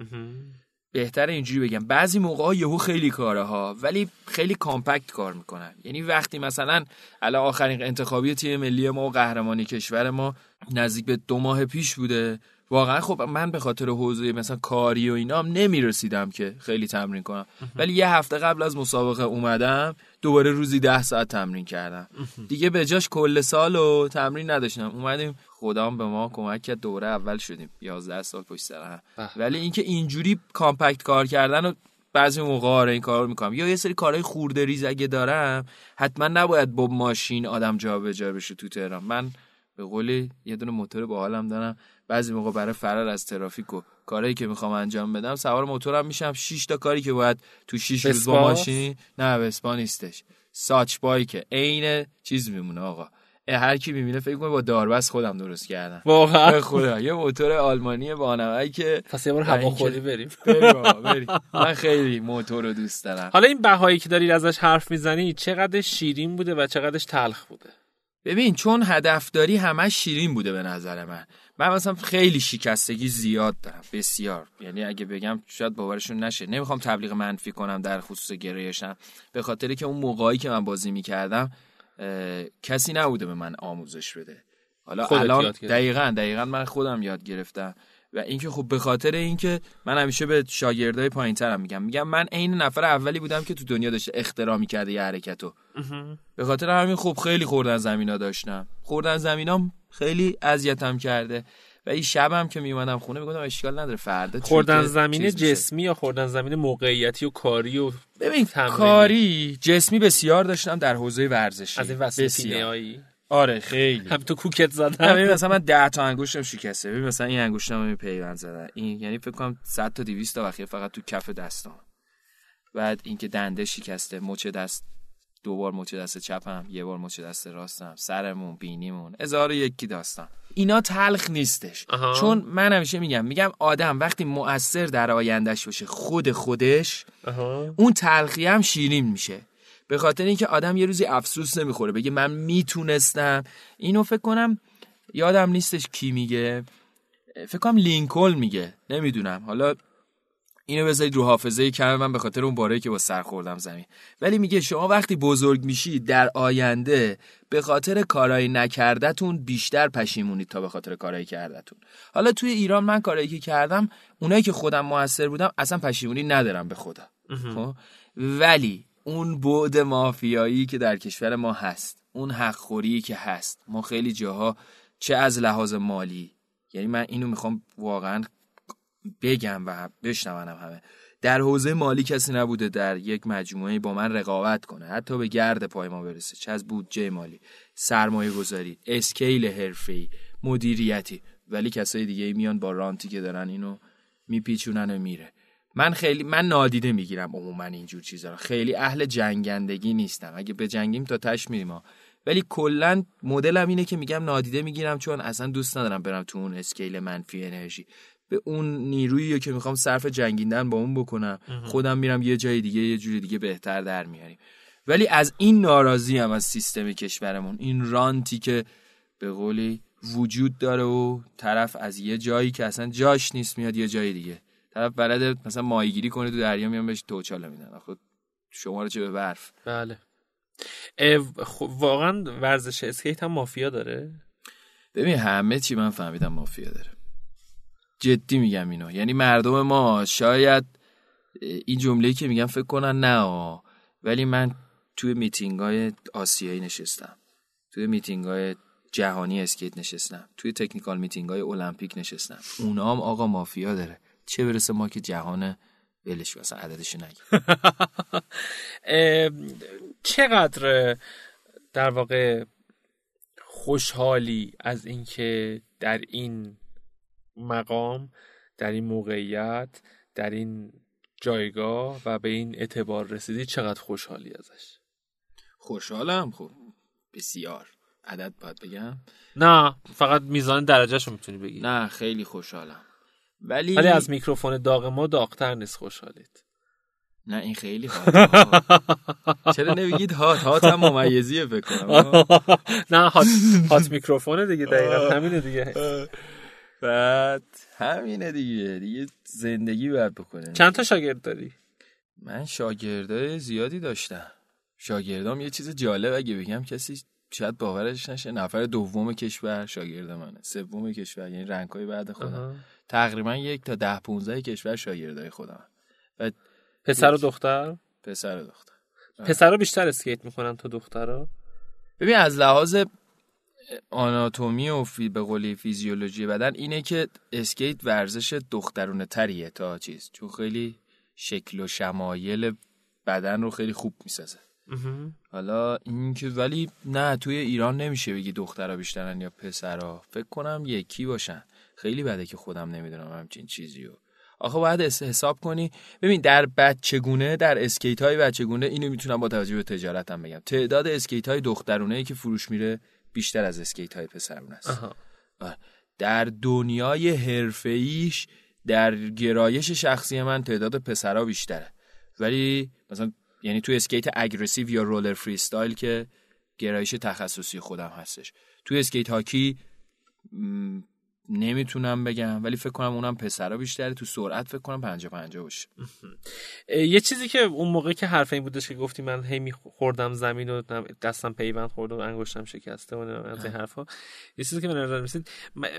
بهتره اینجوری بگم، بعضی موقعا یهو خیلی کارها، ولی خیلی کامپکت کار میکنن، یعنی وقتی مثلا الان آخرین انتخابی تیم ملی ما و قهرمانی کشور ما نزدیک به 2 ماه پیش بوده، واقعا خب من به خاطر حوزه مثلا کاری و اینام نمیرسیدم که خیلی تمرین کنم، ولی یه هفته قبل از مسابقه اومدم دوباره روزی 10 ساعت تمرین کردم دیگه، به جاش کل سالو تمرین نداشتم، اومدیم خدام به ما کمک کرد دوره اول شدیم 11 سال پشت سر هم. ولی اینکه اینجوری کامپکت کار کردن و بعضی موقعا این کارو میکنم، یا یه سری کارهای خورده ریز اگه دارم، حتما نباید با ماشین آدم جابجا بشه تو تهران. من به قول یه دونه موتور باحالم دارم، بعضی موقع برای فرار از ترافیک و کارهایی که میخوام انجام بدم سوار موتورم میشم، 6 تا کاری که باید تو 6 روز با ماشین، نه بسپا نیستش، ساچ بایک عین چیز میمونه آقا، هر کی میبینه فکر کنه با داربست خودم درست کردم. واقعا خدا یه موتور آلمانی بانمکی که پس یه بار هواخوری بریم. من خیلی موتور رو دوست دارم. حالا این بهایی که داری ازش حرف میزنی چقدر شیرین بوده و چقدرش تلخ بوده؟ ببین چون هدفداری همش شیرین بوده به نظر من مثلا خیلی شکستگی زیاد دارم، بسیار. یعنی اگه بگم شاید باورشون نشه، نمیخوام تبلیغ منفی کنم در خصوص گرایشم، به خاطر که اون موقعی که من بازی میکردم کسی نبوده به من آموزش بده. حالا الان دقیقاً من خودم یاد گرفتم و اینکه خب به خاطر اینکه من همیشه به شاگردای پایین‌ترم میگم من عین نفر اولی بودم که تو دنیا داشته اختراع می‌کرده یه حرکتو. به خاطر همین خب خیلی خوردن زمینا داشتم خیلی اذیتم کرده و این شبم که میومدم خونه میگفتم اشکال نداره فردا خوردن زمین جسمی یا خوردن زمین موقعیتی و کاری و ببین کاری جسمی بسیار داشتم در حوزه ورزشی از وسیله‌ای. آره خیلی. هم تو کوکت زدم. ببین مثلا من 10 تا انگشتم شکسته. ببین مثلا این انگشتم رو پیوند زدن. این یعنی فکر کنم 100 تا 200 تا وقیه فقط تو کف دستام. بعد اینکه دنده شکسته، مچ دست دوبار مچ دست چپم، یه بار مچ دست راستم، سرمون، بینیمون، ازار یکی داستان. اینا تلخ نیستش. چون من همیشه میگم آدم وقتی مؤثر در آیندهش باشه خودش اون تلخی هم شیرین میشه. به خاطر اینکه آدم یه روزی افسوس نمیخوره بگه من میتونستم. اینو فکر کنم یادم نیستش کی میگه، فکر کنم لینکلن میگه، نمیدونم، حالا اینو بذارید رو حافظه کم من به خاطر اون باره‌ای که با سر خوردم زمین، ولی میگه شما وقتی بزرگ میشی در آینده به خاطر کارایی نکردتون بیشتر پشیمونید تا به خاطر کارایی کردتون. حالا توی ایران من کارایی که کردم، اونایی که خودم موثر بودم اصلا پشیمونی ندارم به خدا. ولی اون بعد مافیایی که در کشور ما هست، اون حق‌خوری که هست، ما خیلی جاها چه از لحاظ مالی، یعنی من اینو میخوام واقعا بگم و بشنونم همه، در حوزه مالی کسی نبوده در یک مجموعه با من رقابت کنه، حتی به گرد پای ما برسه، چه از بودجه مالی، سرمایه گذاری، اسکیل حرفه‌ای، مدیریتی، ولی کسای دیگه میان با رانتی که دارن اینو میپیچونن و میره. من نادیده میگیرم عموما اینجور چیزا رو، خیلی اهل جنگندگی نیستم، اگه بجنگیم تا تاش میریم ها، ولی کلا مدلم اینه که میگم نادیده میگیرم، چون اصلا دوست ندارم برم تو اون اسکیل منفی انرژی، به اون نیرویی که میخوام صرف جنگیدن با اون بکنم خودم میرم یه جای دیگه یه جوری دیگه بهتر در میاریم. ولی از این ناراضی ام از سیستم کشورمون، این رانتی که به قولی وجود داره و طرف از یه جایی که اصلا جاش نیست میاد یه جای دیگه، طرف بلد مثلا ماهیگیری کنه تو دریا میان بهش توچاله میدن، آخه شما رو چه به برف. بله واقعا ورزش اسکیت هم مافیا داره. ببین همه چی من فهمیدم مافیا داره، جدی میگم اینو، یعنی مردم ما شاید این جمله‌ای که میگم فکر کنن نه، ولی من توی میتینگ‌های آسیایی نشستم، توی میتینگ‌های جهانی اسکیت نشستم، توی تکنیکال میتینگ‌های المپیک نشستم، اونا هم آقا مافیا داره، چه برسه ما که جهان بلش اصلا عددش نگیم. چقدر در واقع خوشحالی از اینکه در این مقام، در این موقعیت، در این جایگاه و به این اعتبار رسیدی؟ چقدر خوشحالی ازش؟ خوشحالم خب بسیار، عدد باید بگم نه، فقط میزان درجهشو میتونی بگی. نه خیلی خوشحالم، ولی از میکروفون داغ ما داغتر نیست خوشحالید. نه این خیلی هات. چرا نمیگید هات هم ممیزیه بکنم؟ نه هات میکروفونه دیگه، دقیقاً همینه دیگه. بعد همینه دیگه زندگی باید بکنه. چند تا شاگرد داری؟ من شاگردای زیادی داشتم. شاگردام یه چیز جالب اگه بگم کسی شاید باورش نشه، نفر دوم کشور شاگرد منه، سوم کشور یعنی رنگ‌های بعد خودم. تقریبا 1 تا 10-15 کشور شاگردای خودم. و پسر و دختر؟ پسر و دختر. پسرا بیشتر اسکیت میکنن تا دخترا؟ ببین از لحاظ آناتومی و به قولی فیزیولوژی بدن اینه که اسکیت ورزش دخترونه تریه تا چیز، چون خیلی شکل و شمایل بدن رو خیلی خوب میسازه. حالا این که ولی نه توی ایران نمیشه بگی دخترها بیشترن یا پسرها، فکر کنم یکی باشن. خیلی بده که خودم نمیدونم همچین چیزیو. آخه باید حساب کنی. ببین در بچگونه، در اسکیت های بچگونه، اینو میتونم با توجه به تجارتم بگم، تعداد اسکیت های دخترونه ای که فروش میره بیشتر از اسکیت های پسرون است. در دنیای حرفه‌ایش، در گرایش شخصی من تعداد پسرها بیشتره، ولی مثلا یعنی تو اسکیت اگریسیو یا رولر فری استایل که گرایش تخصصی خودم هستش، تو اسکیت هاکی نمیتونم بگم، ولی فکر کنم اونم پسرا بیشتره. تو سرعت فکر کنم 50-50 باشه. یه چیزی که اون موقع که حرف این بودش که گفتی من هی می‌خوردم زمین و دستم پیوند خورد و انگشتم شکسته و از این حرفا، یه چیزی که من نظر می‌رسید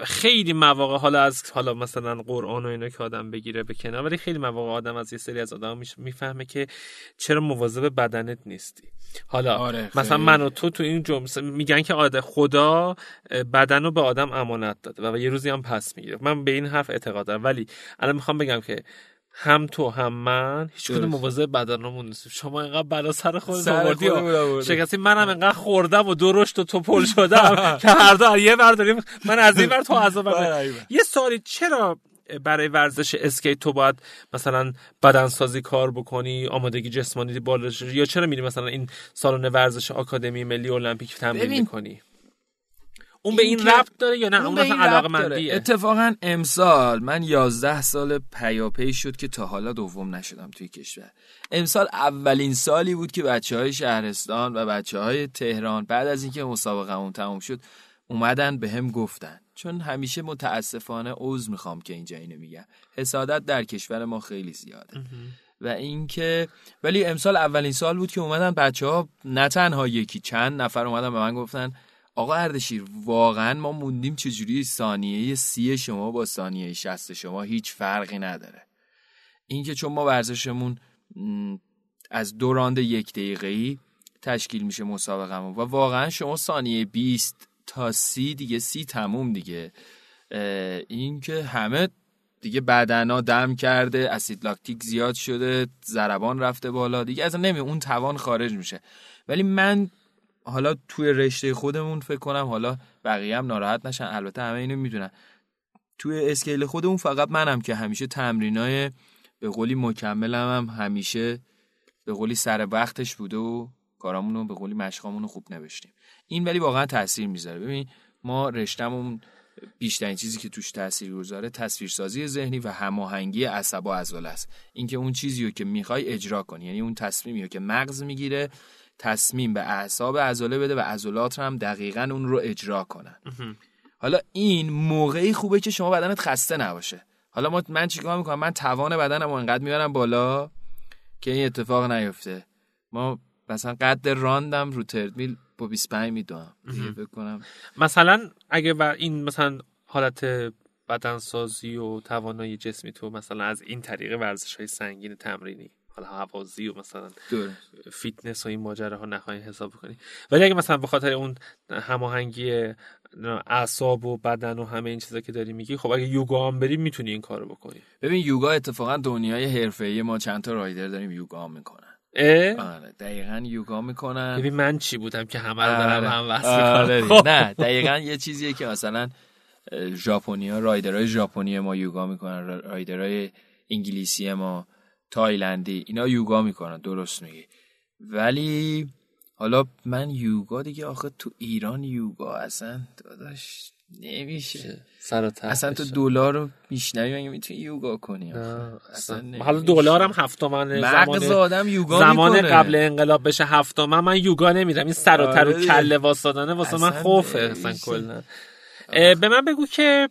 خیلی مواقع، حالا مثلا قرآن و اینا که آدم بگیره به کنار، ولی خیلی مواقع آدم از یه سری از آدما میفهمه که چرا مواظب بدنت نیستی. حالا آره، مثلا من و تو این جمله میگن که خدا بدنو به آدم امانت داده و یه روزی هم پس میگیره. من به این حرف اعتقاد دارم، ولی الان میخوام بگم که هم تو هم من هیچ کدوم مواظب بدنمون نیستیم. شما اینقدر بلا سر خودت آوردی، شکستی، منم اینقدر خوردم و درشت و توپل شدم که هر دو یه بر داریم، من از این بر تو از اون بر. یه سوالی، چرا برای ورزش اسکیت تو باید مثلا بدنسازی کار بکنی، آمادگی جسمانی بالا، یا چرا میری مثلا این سالن ورزش آکادمی ملی المپیک تمرین می‌کنی؟ اون به این ربط داره یا نه؟ اون به این ربط داره. اتفاقا امسال من 11 سال پیاپی شد که تا حالا دوم نشدم توی کشور. امسال اولین سالی بود که بچه‌های شهرستان و بچه‌های تهران بعد از اینکه مسابقه‌مون تموم شد اومدن به هم گفتن، چون همیشه متاسفانه عذر میخوام که اینجا اینو میگم، حسادت در کشور ما خیلی زیاده و اینکه، ولی امسال اولین سال بود که اومدن بچه‌ها، نه تنها یکی، چند نفر اومدن به من گفتن آقا اردشیر واقعا ما موندیم، چجوری ثانیه 30 شما با ثانیه 60 شما هیچ فرقی نداره. این که چون ما ورزشمون از دو راند یک دقیقه‌ای تشکیل میشه مسابقه‌مون و واقعا شما ثانیه 20 تا 30 دیگه 30 تموم دیگه، این که همه دیگه بدنا دم کرده، اسید لاکتیک زیاد شده، ضربان رفته بالا دیگه، اصلا اون توان خارج میشه. ولی من حالا توی رشته خودمون فکر کنم، حالا بقیه هم ناراحت نشن، البته همه اینو میدونن، توی اسکیل خودمون فقط منم که همیشه تمرینای به قولی مکملم هم همیشه به قولی سر وقتش بوده و کارامونو به قولی مشقامونو خوب نوشتیم. این ولی واقعا تاثیر میذاره. ببین ما رشتهمون بیشترین چیزی که توش تاثیر گذاره تصویرسازی ذهنی و هماهنگی عصب و عضله است. اینکه اون چیزیو که میخوای اجرا کنی، یعنی اون تصمیمیو که مغز میگیره تصمیم به اعصاب عضله بده و عضلات هم دقیقاً اون رو اجرا کنن. حالا این موقعی خوبه که شما بدنت خسته نباشه. حالا من چیکار میکنم؟ من توان بدنمو انقدر میارم بالا که این اتفاق نیفته. ما مثلا قد راندم رو تردمیل با 25 میدونم دیگه فکر کنم. مثلا اگه این مثلا حالت بدنسازی و توانایی جسمی تو مثلا از این طریق ورزش‌های سنگین تمرینی، حوازی و مثلا فیتنس و این ماجره ها نخواهی حساب کنی، ولی اگه مثلا به خاطر اون هماهنگی اعصاب و بدن و همه این چیزا که داری میگی، خب اگه یوگا هم بری میتونی این کارو بکنی. ببین یوگا اتفاقا دنیای حرفه‌ای ما چند تا رایدر داریم یوگا میکنن. آره دقیقاً یوگا میکنن. ببین من چی بودم که همه رو دارم هم واسه کار. نه دقیقاً یه چیزیه که مثلا ژاپنیا، رایدرای ژاپنی ما یوگا میکنن، رایدرای انگلیسی ما، تایلندی، اینا یوگا میکنن. درست میگی، ولی حالا من یوگا دیگه آخه تو ایران یوگا اصلا داداش نمیشه، اصلا تو دلار رو میشنوی مگه میتونی یوگا کنی؟ اصلا حالا دلار هم 7 تومن مغز آدم یوگا زمان میکنه. قبل انقلاب بشه 7 تومن من یوگا نمیرم. این سر و تر و کله واسادانه واسه من خوفه اصلا کلا. به من بگو که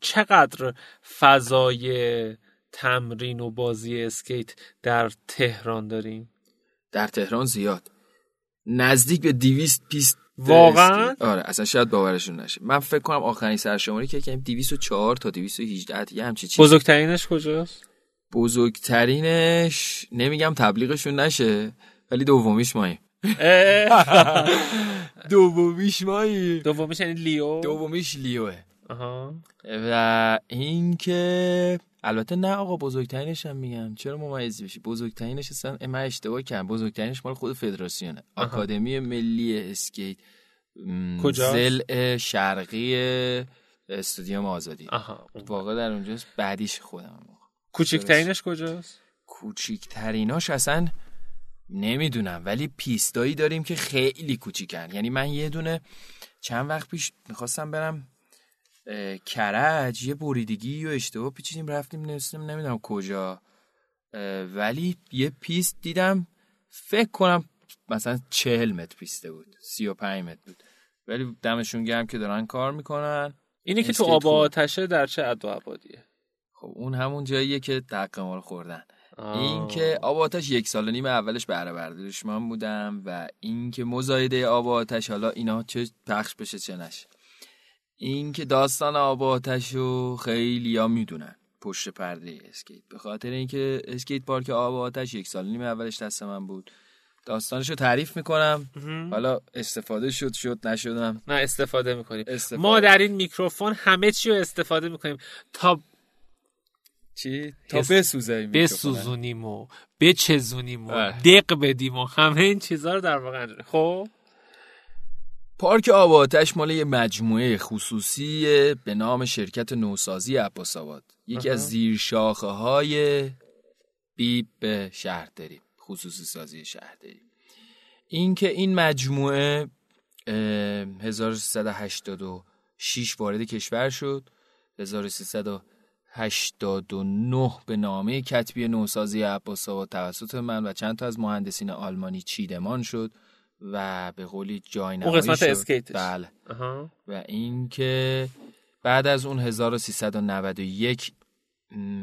چقدر فضای تمرین و بازی اسکیت در تهران داریم؟ در تهران زیاد، نزدیک به 200 پیست. واقعا؟ آره اصلا شاید باورشون نشه. من فکر کنم آخرین سرشماری که کردیم 204 تا 218 یه همچین چیز. بزرگترینش کجاست؟ بزرگترینش نمیگم تبلیغشون نشه، ولی دومیش ماییم. دومیش یعنی لیو. دومیش لیوه. و این که البته نه آقا بزرگترینش هم میگم، چرا ممیز بشی، بزرگترینش اصلا من اشتباه کردم، بزرگترینش مال خود فدراسیونه. آکادمی ملی اسکیت کجا؟ ضلع شرقی استادیوم آزادی. واقعا در اونجاست. بعدیش خودم. کوچکترینش کجاست؟ کوچکتریناش اصلا نمیدونم، ولی پیستایی داریم که خیلی کوچیکن. یعنی من یه دونه چند وقت پیش میخواستم برم کرج، یه بریدگی و اشتباه پیچیدیم رفتیم نمیدونم کجا، ولی یه پیست دیدم فکر کنم مثلا 40 متر پیسته بود، 35 متر بود، ولی دمشون گرم که دارن کار میکنن. اینی که تو آب آتشه در چه عد و ابعادیه؟ خب اون همون جاییه که دق ما رو خوردن. این که آواتاش 1.5 سال اولش بهره بردارش من بودم و این که مزایده آواتاش، حالا اینا چه پخش بشه چه نشه، این که داستان آواتاش رو خیلی ها میدونن پشت پرده اسکیت، به خاطر اینکه اسکیت پارک آواتاش 1.5 سال اولش دست من بود. داستانشو تعریف میکنم. حالا استفاده شد نشدم؟ نه استفاده میکنیم. ما در این میکروفون همه چی رو استفاده میکنیم تا بسوزونیم و بچزونیم و دق بدیم و همه این چیزها رو در واقع انجام. خب پارک آواتش مال یه مجموعه خصوصیه به نام شرکت نوسازی عباس آباد، یکی از زیر شاخه های بیب شهرداری، خصوصی سازی شهرداری. این که این مجموعه 1386 وارد کشور شد، 1389 به نامه کتبی نوسازی عباس آباد توسط من و چند تا از مهندسین آلمانی چیدمان شد و به قولی جاینمایی شد. اون قسمت اسکیتش. بله. و این که بعد از اون 1391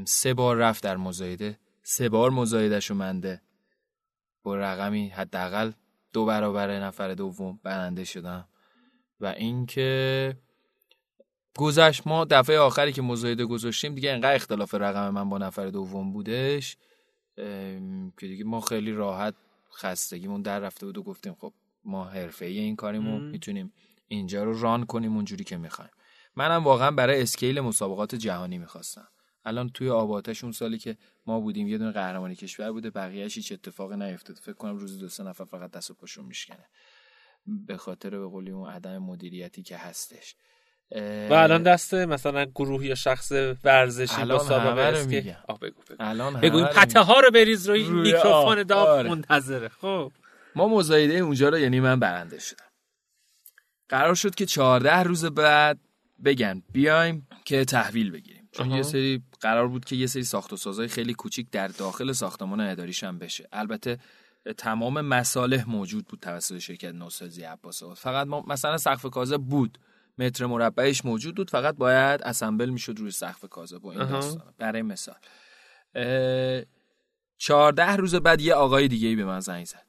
3 بار رفت در مزایده، 3 بار مزایدهشو منده با رقمی حداقل 2 برابر نفر دوم برنده شدم. و این که گذشت، ما دفعه آخری که مزایده گذاشتیم دیگه انقدر اختلاف رقم من با نفر دوم بودش که دیگه ما خیلی راحت خستگیمون در رفته بود و گفتیم خب ما حرفه‌ای این کاریمون میتونیم اینجا رو ران کنیم اونجوری که میخوایم. منم واقعا برای اسکیل مسابقات جهانی میخواستم. الان توی آباتش اون سالی که ما بودیم یه دونه قهرمانی کشور بوده، بقیه‌اش هیچ اتفاقی نیفتاد. فکر کنم روزی 2-3 نفر فقط دست و پاشون میشکنه به خاطر به قول اون عدم مدیریتی که هستش. و الان دست مثلا گروه یا شخص ورزشی مسابقه است که الان بگو این پته ها رو بریز روی میکروفون داغ منتظره. خب ما مزایده اونجا رو، یعنی من برنده شدم. قرار شد که 14 روز بعد بگن بیایم که تحویل بگیریم، چون یه سری قرار بود که یه سری ساخت و سازهای خیلی کوچیک در داخل ساختمان اداریش هم بشه. البته تمام مصالح موجود بود توسط شرکت نوسازی عباس آباد، فقط ما مثلا سقف کازه بود، متر مربعش موجود بود، فقط باید اسمبل میشد روی سقف کازه با این داستان. برای مثال 14 روز بعد یه آقای دیگه‌ای به من زنگ زد،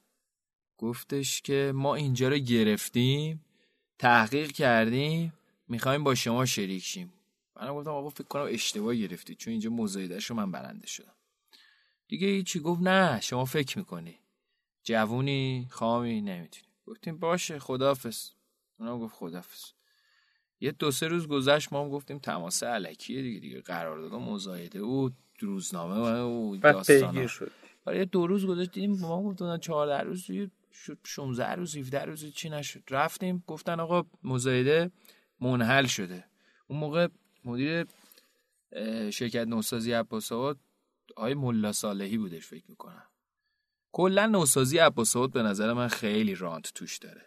گفتش که ما اینجا رو گرفتیم، تحقیق کردیم، میخوایم با شما شریک شیم. من گفتم آقا فکر کنم اشتباه گرفتی، چون اینجا مزایدهشو من برنده شدم. دیگه چی گفت نه شما فکر میکنی جوونی خامی نمیتونی. گفتیم باشه خداحافظ. اونا گفت خداحافظ. 1-2-3 روز گذشت، ما هم گفتیم تماس الکیه دیگه قرارداد مزایده و روزنامه و داستانا. برای 2 روز گذشت دیدیم ما گفتن 14 روز 16 روز 17 روز چی نشد. رفتیم گفتن آقا مزایده منحل شده. اون موقع مدیر شرکت نوسازی عباس آباد آقای ملا صالحی بودش فکر میکنم. کلا نوسازی عباس آباد به نظر من خیلی رانت توش داره.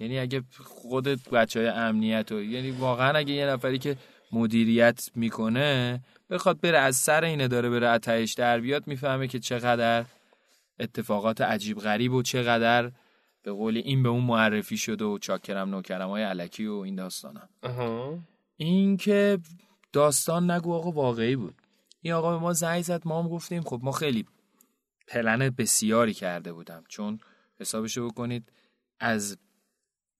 یعنی اگه خود بچهای امنیت و یعنی واقعا اگه یه نفری که مدیریت میکنه بخواد بره از سر این اداره بره اتهش در بیاد، میفهمه که چقدر اتفاقات عجیب غریب و چقدر به قول این به اون معرفی شده و چاکرم نوکرمای الکی و این داستانا. این که داستان نگو آقا واقعی بود. این آقا به ما زنگ زد، ما هم گفتیم خب ما خیلی پلن بسیاری کرده بودم، چون حسابشو بکنید از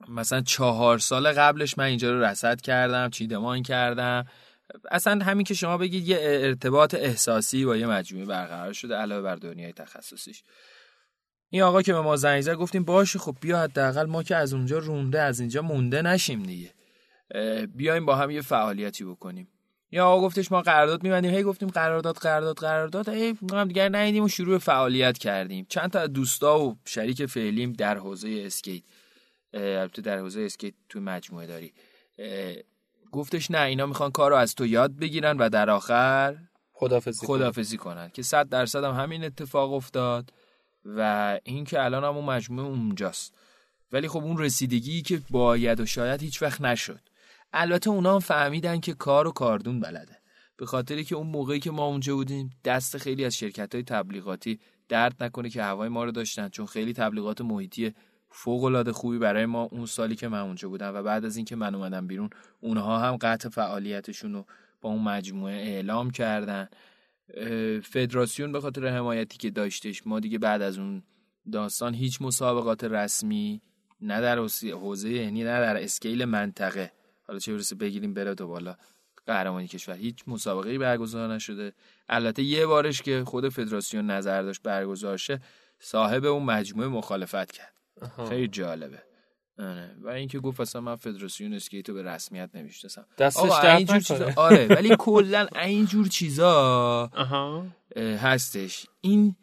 مثلا 4 سال قبلش من اینجا رو رصد کردم، چیدمان کردم. اصلا همین که شما بگید یه ارتباط احساسی با یه مجموعه برقرار شده علاوه بر دنیای تخصصیش. این آقا که به ما زنگ زد گفتیم باشه خب بیا حداقل ما که از اونجا رونده از اینجا مونده نشیم دیگه، بیایم با هم یه فعالیتی بکنیم. یا آقا گفتش ما قرارداد می‌بندیم، هی گفتیم قرارداد، هی ما دیگه نیدیم و شروع فعالیت کردیم. چند تا از دوستا و شریک فعلیم در حوزه اسکیت، البته در حوزه اسکیت تو مجموعه داری، گفتش نه اینا میخوان کارو از تو یاد بگیرن و در آخر خداحافظی کنن که 100% هم همین اتفاق افتاد. و این که الان هم اون مجموعه اونجاست، ولی خب اون رسیدگی که باید و شاید هیچ وقت نشد. البته اونا هم فهمیدن که کار و کاردون بلده، به خاطری که اون موقعی که ما اونجا بودیم دست خیلی از شرکت‌های تبلیغاتی درد نکنه که هوای ما رو داشتن، چون خیلی تبلیغات محیطی فوق‌العاده خوبی برای ما اون سالی که من اونجا بودم و بعد از این که من اومدم بیرون اونها هم قطع فعالیتشون رو با اون مجموعه اعلام کردن. فدراسیون به خاطر حمایتی که داشتش، ما دیگه بعد از اون داستان هیچ مسابقات رسمی نه در حوزه، یعنی نه در اسکیل منطقه، حالا چه برسه بگیریم بره تو بالا قهرمانی کشور، هیچ مسابقه‌ای برگزار نشده. البته یه بارش که خود فدراسیون نظر داشت برگزار شه، صاحب اون مجموعه مخالفت کرد. خیلی جالبه. و اینکه گفت اصلا من فدراسیون اسکیتو به رسمیت نمیشناسم. دستش درد نکنه. آره، ولی کلا این جور چیزا هستش. این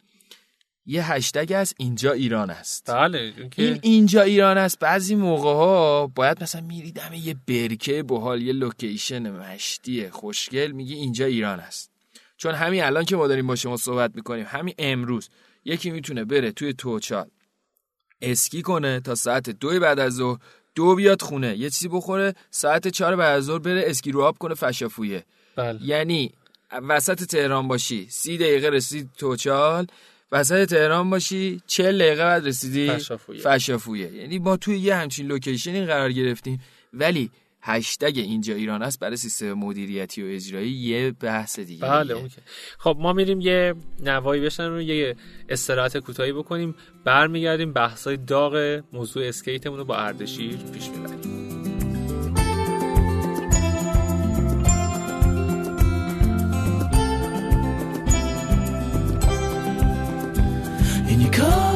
یه هشتگ هست، اینجا ایران است. بله، این اینجا ایران است. بعضی موقع‌ها باید مثلا میریدم یه برکه باحال، یه لوکیشن مشتی خوشگل، میگی اینجا ایران است. چون همین الان که ما داریم با شما صحبت میکنیم، همین امروز یکی میتونه بره توی توچال اسکی کنه تا ساعت 2 بعد از ظهر، 2 بیاد خونه یه چیزی بخوره، ساعت 4 بعد از ظهر بره اسکی رو آب کنه فشافویه. بله. یعنی وسط تهران باشی 30 دقیقه رسید توچال، وسط تهران باشی 40 دقیقه بعد رسیدی فشافویه. یعنی ما توی یه همچین لوکیشنی قرار گرفتیم، ولی هشتگ اینجا ایران است برای سیستم مدیریتی و اجرایی یه بحث دیگه. بله، اوکی. خب ما میریم یه نوایی بشنویم، یه استراحت کوتاهی بکنیم، برمیگردیم بحثای داغ موضوع اسکیتمون رو با اردشیر پیش می‌بریم. In your car,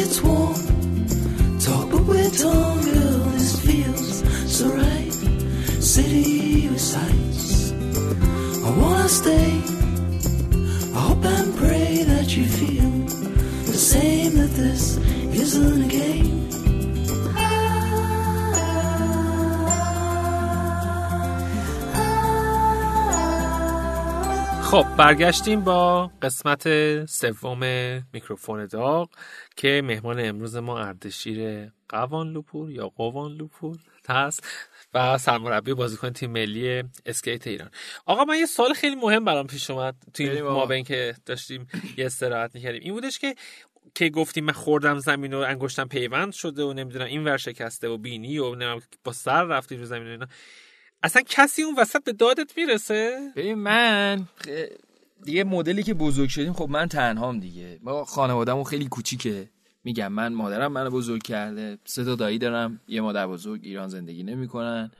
it's warm. Talk but we're torn. Girl, this feels so right. City with sights. I wanna stay. I hope and pray that you feel the same, that this isn't a game. خب برگشتیم با قسمت سوم میکروفون داغ که مهمان امروز ما اردشیر قوانلوپور یا قوانلوپور هست و سرمربی بازیکن تیم ملی اسکیت ایران. آقا من یه سوال خیلی مهم برام پیش اومد توی ما بین که داشتیم یه استراحت می‌کردیم، این بودش که گفتیم من خوردم زمین و انگشتم پیوند شده و نمیدونم این ور شکسته و بینی و نمیدونم با سر رفتی رو زمین و اینا. اصلا کسی اون وسط به دادت میرسه؟ ببین من دیگه مدلی که بزرگ شدیم، خب من تنهام دیگه، ما خانواده‌مون خیلی کوچیکه، میگم من مادرم منو بزرگ کرده، 3 دایی دارم، یه مادر بزرگ، ایران زندگی نمیکنن،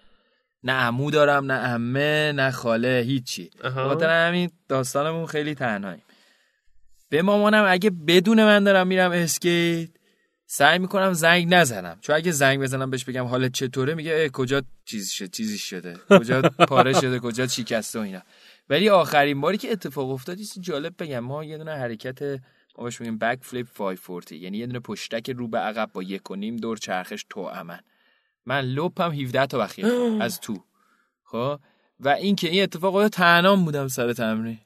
نه عمو دارم، نه عمه، نه خاله، هیچی. خاطر همین داستانمون خیلی تنهاییم. به مامانم اگه بدون من دارم میرم اسکیت سعی میکنم زنگ نزنم، چون اگه زنگ بزنم بهش بگم حالت چطوره میگه کجا چیزی شده کجا پاره شده، کجا شکسته و اینا. ولی آخرین باری که اتفاق افتاد چیز جالب بگم، ما یه دونه حرکت باش میگیم بک فلیپ 540، یعنی یه دونه پشتک رو به عقب با 1.5 دور چرخش توأمن، من لپم 17 تا بخیر از تو. خب و این که این اتفاقات تنهام بودم سر تمرین،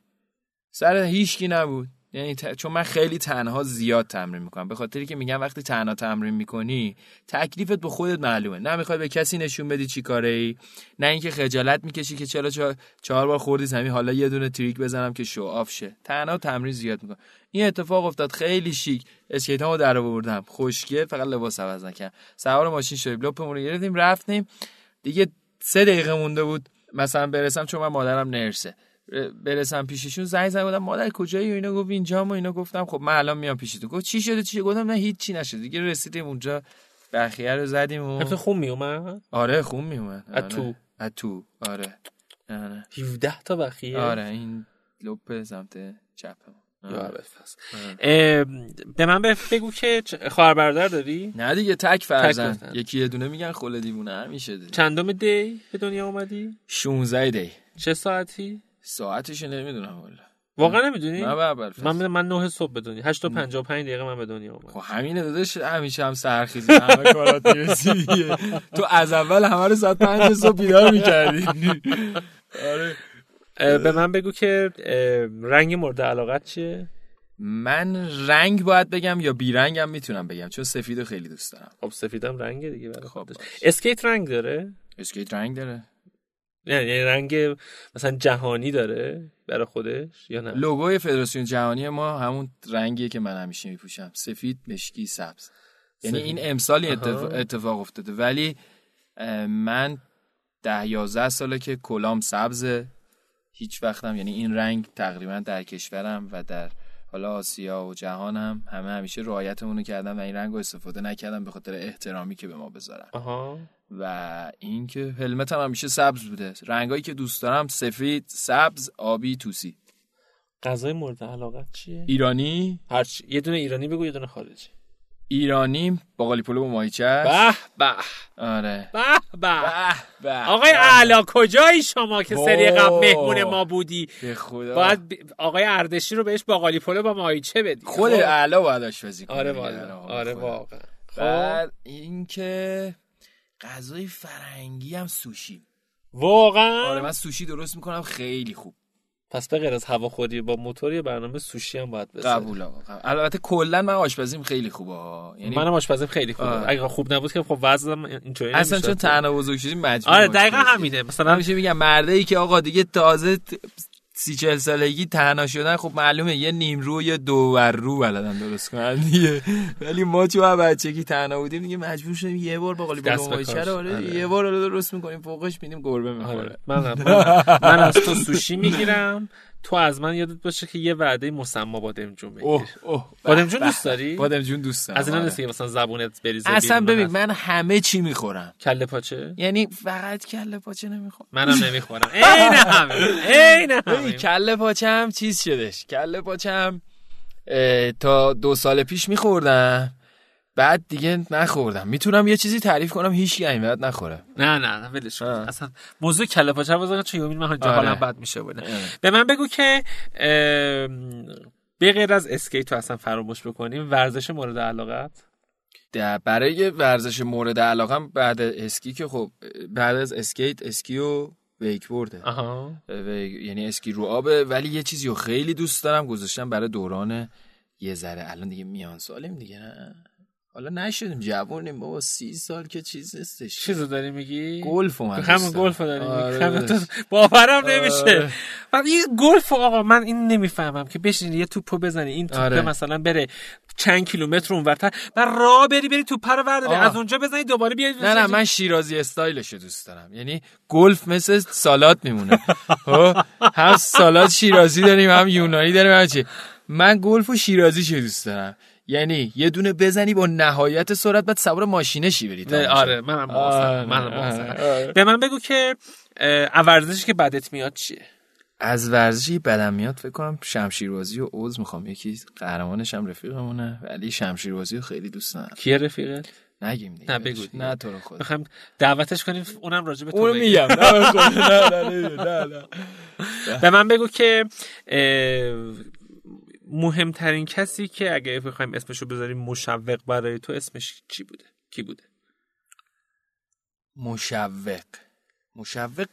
سر هیچکی نبود، یعنی چون من خیلی تنها زیاد تمرین میکنم، به خاطری که میگم وقتی تنها تمرین میکنی تکلیفت به خودت معلومه، نه میخوای به کسی نشون بدی چی کاره ای، نه اینکه خجالت میکشی که چرا 4 بار خوردی زمین، حالا یه دونه تریک بزنم که شو آف شه. تنها تمرین زیاد میکنم. این اتفاق افتاد، خیلی شیک اسکیتامو در آوردم، خوشگل، فقط لباس عوض نکردم، سوار ماشین شدیم، لپمون رو گرفتیم رفتیم. دیگه 3 دقیقه مونده بود مثلا برسم، چون من مادرم نرسه، برسم پیششون زنگ زدم مادر کجایی و اینا، گفت اینجام و اینا، گفتم خب من الان میام پیشتون، گفت چی شده چی، گفتم نه هیچ چی نشد. دیگه رسیدیم اونجا بخیه رو زدیم و البته خون میومد. آره خون میومد اتو. آره 17 تا بخیه. آره این لب سمت چپم. به من بگو که خواهر برادر داری؟ نه دیگه تک فرزند، یکی یه دونه میگن خله دیوونه همیشه. چندم دی به دنیا اومدی؟ 16 دی. چه ساعتی؟ ساعتش نمیدونم والله. واقعا نمیدونی؟ من 9 صبح به دنیا، 8:55 دقیقه من به دنیا اومدم. خب همینه داداش، همیشه هم سرخیزی، همه کارات میرسی دیگه. تو از اول همه رو ساعت 5 صبح بیدار می‌کردی. آره. به من بگو که رنگ مورد علاقت چیه؟ من رنگ باید بگم یا بیرنگ هم میتونم بگم، چون سفیدو خیلی دوست دارم. خب سفیدم رنگه دیگه برای خودش. اسکیت رنگ داره؟ اسکیت رنگ داره. یعنی رنگ مثلا جهانی داره برای خودش یا نه؟ لوگوی فدراسیون جهانی ما همون رنگیه که من همیشه میپوشم، سفید، مشکی، سبز. یعنی این امسال اتفاق افتاده، ولی من 10-11 ساله که کلام سبزه، هیچ وقتم یعنی این رنگ تقریبا در کشورم و در حالا آسیا و جهانم همه همیشه رعایتمونو کردم و این رنگو استفاده نکردم به خاطر احترامی که به ما بذارن. و این که هلمتم همیشه سبز بوده. رنگایی که دوست دارم سفید، سبز، آبی، طوسی. غذای مورد علاقت چیه؟ ایرانی؟ هرچی. یه دونه ایرانی بگو، یه دونه خارجی. ایرانی باقالی پلو با ماهیچه. به به. آره. به به. آقای اعلی کجایی شما که سری قبل مهمون ما بودی؟ به خدا. باید آقای اردشیر رو بهش باقالی پلو با ماهیچه بدی. خود اعلی باید آشپزی کنه. آره واقعا. آره واقعا. بعد اینکه غذای فرنگی هم سوشی. واقعا؟ آره من سوشی درست میکنم خیلی خوب. پس به غیر از هواخوری با موتوری برنامه سوشی هم باید بسازم. قبول آقا. البته کلا من آشپزیم خیلی خوبه ها. یعنی منم آشپزیم خیلی خوبه. اگه خوب نبود که خب وزنم اینجوری نمیشه. اصلا چون تنها بزرگ شدیم مجبور. آره دقیقاً همینه. مثلا همیشه میگم مردی که آقا دیگه تازه 30-40 سالگی تنها شدن خب معلومه یه نیم رو یا دو ور رو بلدن درست کنن دیگه. ولی ما چون بچگی تنها بودیم دیگه مجبور شدیم یه بار باقالی بلومایچه رو آره یه بار درست می‌کنیم فوقش می‌دیم گربه می‌خوره. من از تو سوشی می‌گیرم، تو از من یادت باشه که یه وعده مسما بادمجون می‌گیری. بادمجون دوست داری؟ بادمجون دوست دارم. از اینا نیست که مثلا زبونت بریزه. اصلا ببین من همه چی می‌خورم. کله پاچه؟ یعنی فقط کله پاچه نمی‌خورم. منم نمی‌خورم. عین همین. کله پاچم چیز شدش. کله پاچم تا 2 سال پیش می‌خوردم. بعد دیگه نخوردم. میتونم یه چیزی تعریف کنم هیچ کی این بعد نخوره. نه ولش اصلا موضوع کله پاچه بزنه چون یومین من حالم بد میشه بوده. به من بگو که به غیر از اسکیت رو اصلا فراموش بکنیم ورزش مورد علاقت. برای ورزش مورد علاقم بعد اسکی که خب بعد از اسکیت اسکی و ویکبورده. یعنی اسکی رو آبه، ولی یه چیزی رو خیلی دوست دارم گذاشتم برای دوران یه ذره الان دیگه میان سالیم دیگه نه. حالا نشدیم جوانیم بابا 30 سال که چیز نیستش. چیزو داری میگی؟ گلف من همون گلف داری میگی. باورم نمیشه. من این گلف آقا من این نمیفهمم که بشین یه توپو بزنی این توپ مثلا بره چند کیلومتر اونورتر بعد راه بری توپ رو ورداری از اونجا بزنی دوباره بیای. نه من شیرازی استایلشو دوست دارم. یعنی گلف مثل سالاد میمونه. هم سالاد شیرازی داریم هم یونانی داریم هم چی. من گلف و شیرازیشو دوست دارم. یعنی یه دونه بزنی با نهایت سرعت بعد سوار ماشینه شی برید. آره منم موافقم. به من بگو که ورزشی که بدت میاد چیه؟ از ورزشی بدم میاد فکر کنم شمشیربازی و عوض میخوام. یکی قهرمانش هم رفیقمونه ولی شمشیربازی رو خیلی دوست دارم. کیه رفیقت؟ نگیم دیگه. نه بگو دیگه. نه تو رو خود میخوام دعوتش کنیم اونم راجع به تو اون میگم. نه. به من بگو که مهمترین کسی که اگه بخوایم اسمشو بذاریم مشوق برای تو اسمش چی بوده؟ کی بوده؟ مشوق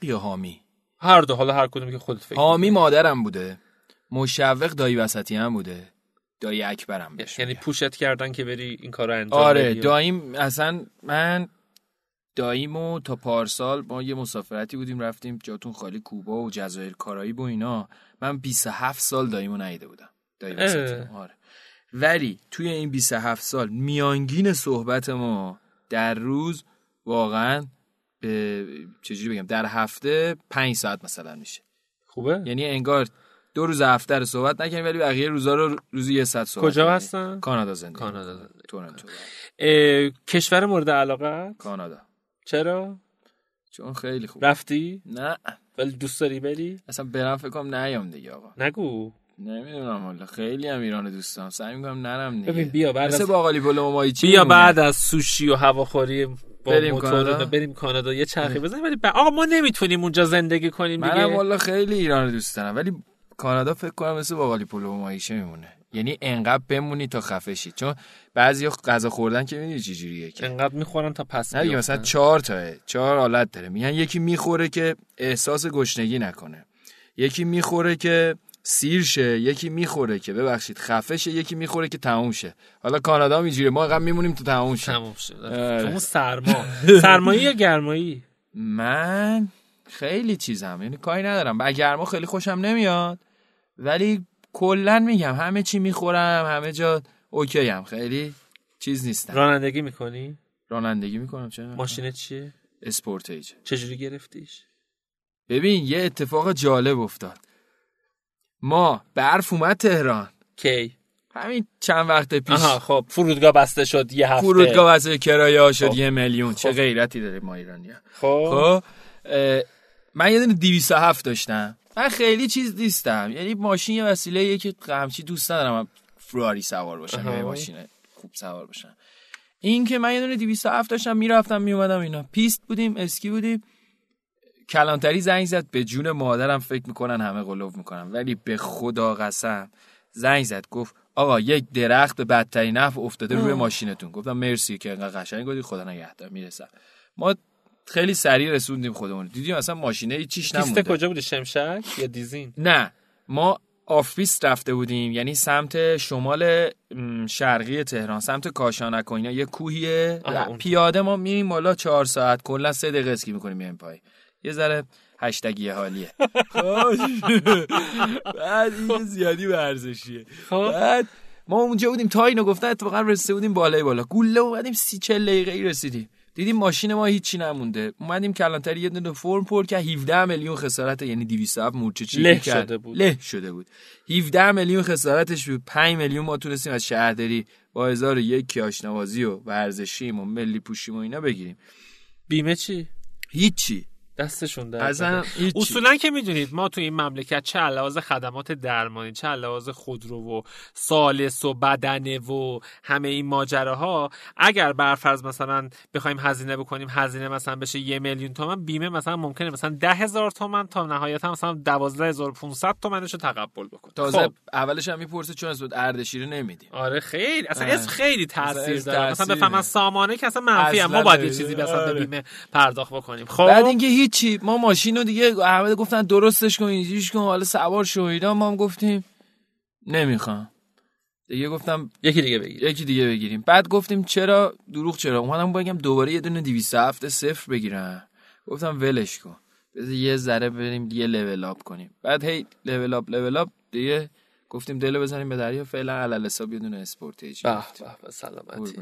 یا حامی؟ هر دو. حالا هر کدومی که خودت فکر. حامی مادرم بوده. مشوق دایی وسطی هم بوده. دایی اکبرم بوده. یعنی پوشت کردن که بری این کارو انجام بدی. آره داییم اصلا من داییمو تا پارسال ما یه مسافرتی بودیم رفتیم جاتون خالی کوبا و جزایر کارایی و اینا. من 27 سال داییمو ندیده بودم. آره. ولی توی این 27 سال میانگین صحبت ما در روز واقعا چجوری بگم در هفته 5 ساعت مثلا میشه. خوبه؟ یعنی انگار 2 روز هفته رو صحبت نکنیم ولی بقیه روزا رو روزی 1 ساعت صحبت. کجا هستن؟ کانادا زندگی. تورنتو. کشور مورد علاقه؟ کانادا. چرا؟ چون خیلی خوب. رفتی؟ نه. ولی دوست داری بری؟ اصلا برام فکر کنم نیام دیگه آقا. نگو. نمیدونم والله خیلی هم ایران دوست دارم سعی میکنم نرم دیگه. ببین بیا بعد از باقالی پلو ماهیچه بیا میمونه. بعد از سوشی و هواخوری بریم کانادا. بریم کانادا یه چرخی بزنیم ولی آقا ما نمیتونیم اونجا زندگی کنیم دیگه. منم والله خیلی ایران دوست دارم ولی کانادا فکر کنم مثل باقالی پلو ماهیچه میمونه. یعنی انقدر بمونی تا خفه شی چون بعضیا غذا خوردن که میدونی چه جوریه که انقدر میخورن تا پس میاد. مثلا 4 حالت داره. میگن یکی میخوره که احساس گشنگی نکنه، یکی میخوره که سیر شه، یکی میخوره که ببخشید خفه شه، یکی میخوره که تموم شه. حالا کانادا میجوره، ما قم میمونیم تو تموم شه. تموم شه. تو سرما. سرمایی یا گرمایی؟ من خیلی چیزام، یعنی کاری ندارم. با گرما خیلی خوشم نمیاد، ولی کلا میگم همه چی میخورم، همه جا اوکی ام، خیلی چیز نیستم. رانندگی میکنی؟ رانندگی میکنم. چرا؟ ماشینت چیه؟ اسپورتیج. چجوری گرفتیش؟ ببین یه اتفاق جالب افتاد. ما برف اومد تهران. کی؟ همین چند وقت پیش. آها خب فرودگاه بسته شد یه هفته. فرودگاه واسه کرایه‌ها شد 1 میلیون. چه غیرتی داره ما ایرانی‌ها. خب من یه دونه 207 داشتم. من خیلی چیز نیستم. یعنی ماشین یه وسیله‌ایه که همچی دوست ندارم فراری سوار باشم، یه ماشین خوب سوار باشم. این که من یه دونه 207 داشتم، میرفتم میومدم اینا. پیست بودیم، اسکی بودیم. کلانتری زنگ زد، به جون مادرم فکر میکنن همه قلوب میکنن، ولی به خدا قسم زنگ زد گفت آقا یک درخت بدترین نفع افتاده روی ماشینتون. گفتم مرسی که انقدر قشنگ گفتی، خدا نگهدار، میرسم. ما خیلی سریع رسوندیم خودمون، دیدیم اصلا ماشینه هیچ چیش نمونده. کجا بودی، شمشک یا دیزین؟ نه ما آفیس رفته بودیم، یعنی سمت شمال شرقی تهران، سمت کاشانک و اینا، یه کوهیه، پیاده ما میریم بالا 4 ساعت کلا 3 دقیقه اسکی میکنیم میایم پایین. یه ذره هشتگی حالیه. بعد این زیادی ورزشیه. بعد ما اونجا بودیم تا اینو گفتن، اتفاقا رسیده بودیم بالای بالا گوله اومدیم 30-40 دقیقه رسیدیم، دیدیم ماشین ما هیچی نمونده. اومدیم کلانتری یه دونه فرم پر که 17 میلیون خسارت، یعنی 207 مورچه‌چی له شده بود 17 میلیون خسارتش بود. 5 میلیون ما تونستیم از شهرداری با 1001 کیاشنوازی و ورزشیم و ملی پوشیم و اینا بگیریم. بیمه چی؟ هیچی دستشون در اصلا. اصولا که میدونید ما تو این مملکت چه علاوه بر خدمات درمانی، چه علاوه بر خودرو و سالس و بدنه و همه این ماجراها، اگر برفرض مثلا بخوایم هزینه بکنیم، هزینه مثلا بشه 1 میلیون تومان، بیمه مثلا ممکنه مثلا 10,000 تومان تا نهایتا مثلا 12,500 تومانشو تقبل بکنه. تازه خب. اولش هم میپرسه چون اسم اردشیر نمیدیم. آره خیلی اصلا اسم خیلی تاثیر داره، مثلا بفهمن سامانه که اصلا منفیه، ما باید چیزی مثلا بیمه پرداخت بکنیم. خب بعد اینکه چی ما ماشینو دیگه احمد گفتن درستش کن، اینجوریش کن، حالا سوار شو اینا. ما هم گفتیم نمیخوام دیگه، گفتم یکی دیگه بگیریم. بعد گفتیم چرا دروغ، چرا اومدم بگم دوباره یه دونه 207 بگیرم. گفتم ولش کن، بذار یه ذره بریم دیگه لول آپ کنیم. بعد هی لول آپ دیگه گفتیم دل بزنیم به دریا. فعلا علل حساب یه دونه اسپورتیج. به به سلامتی.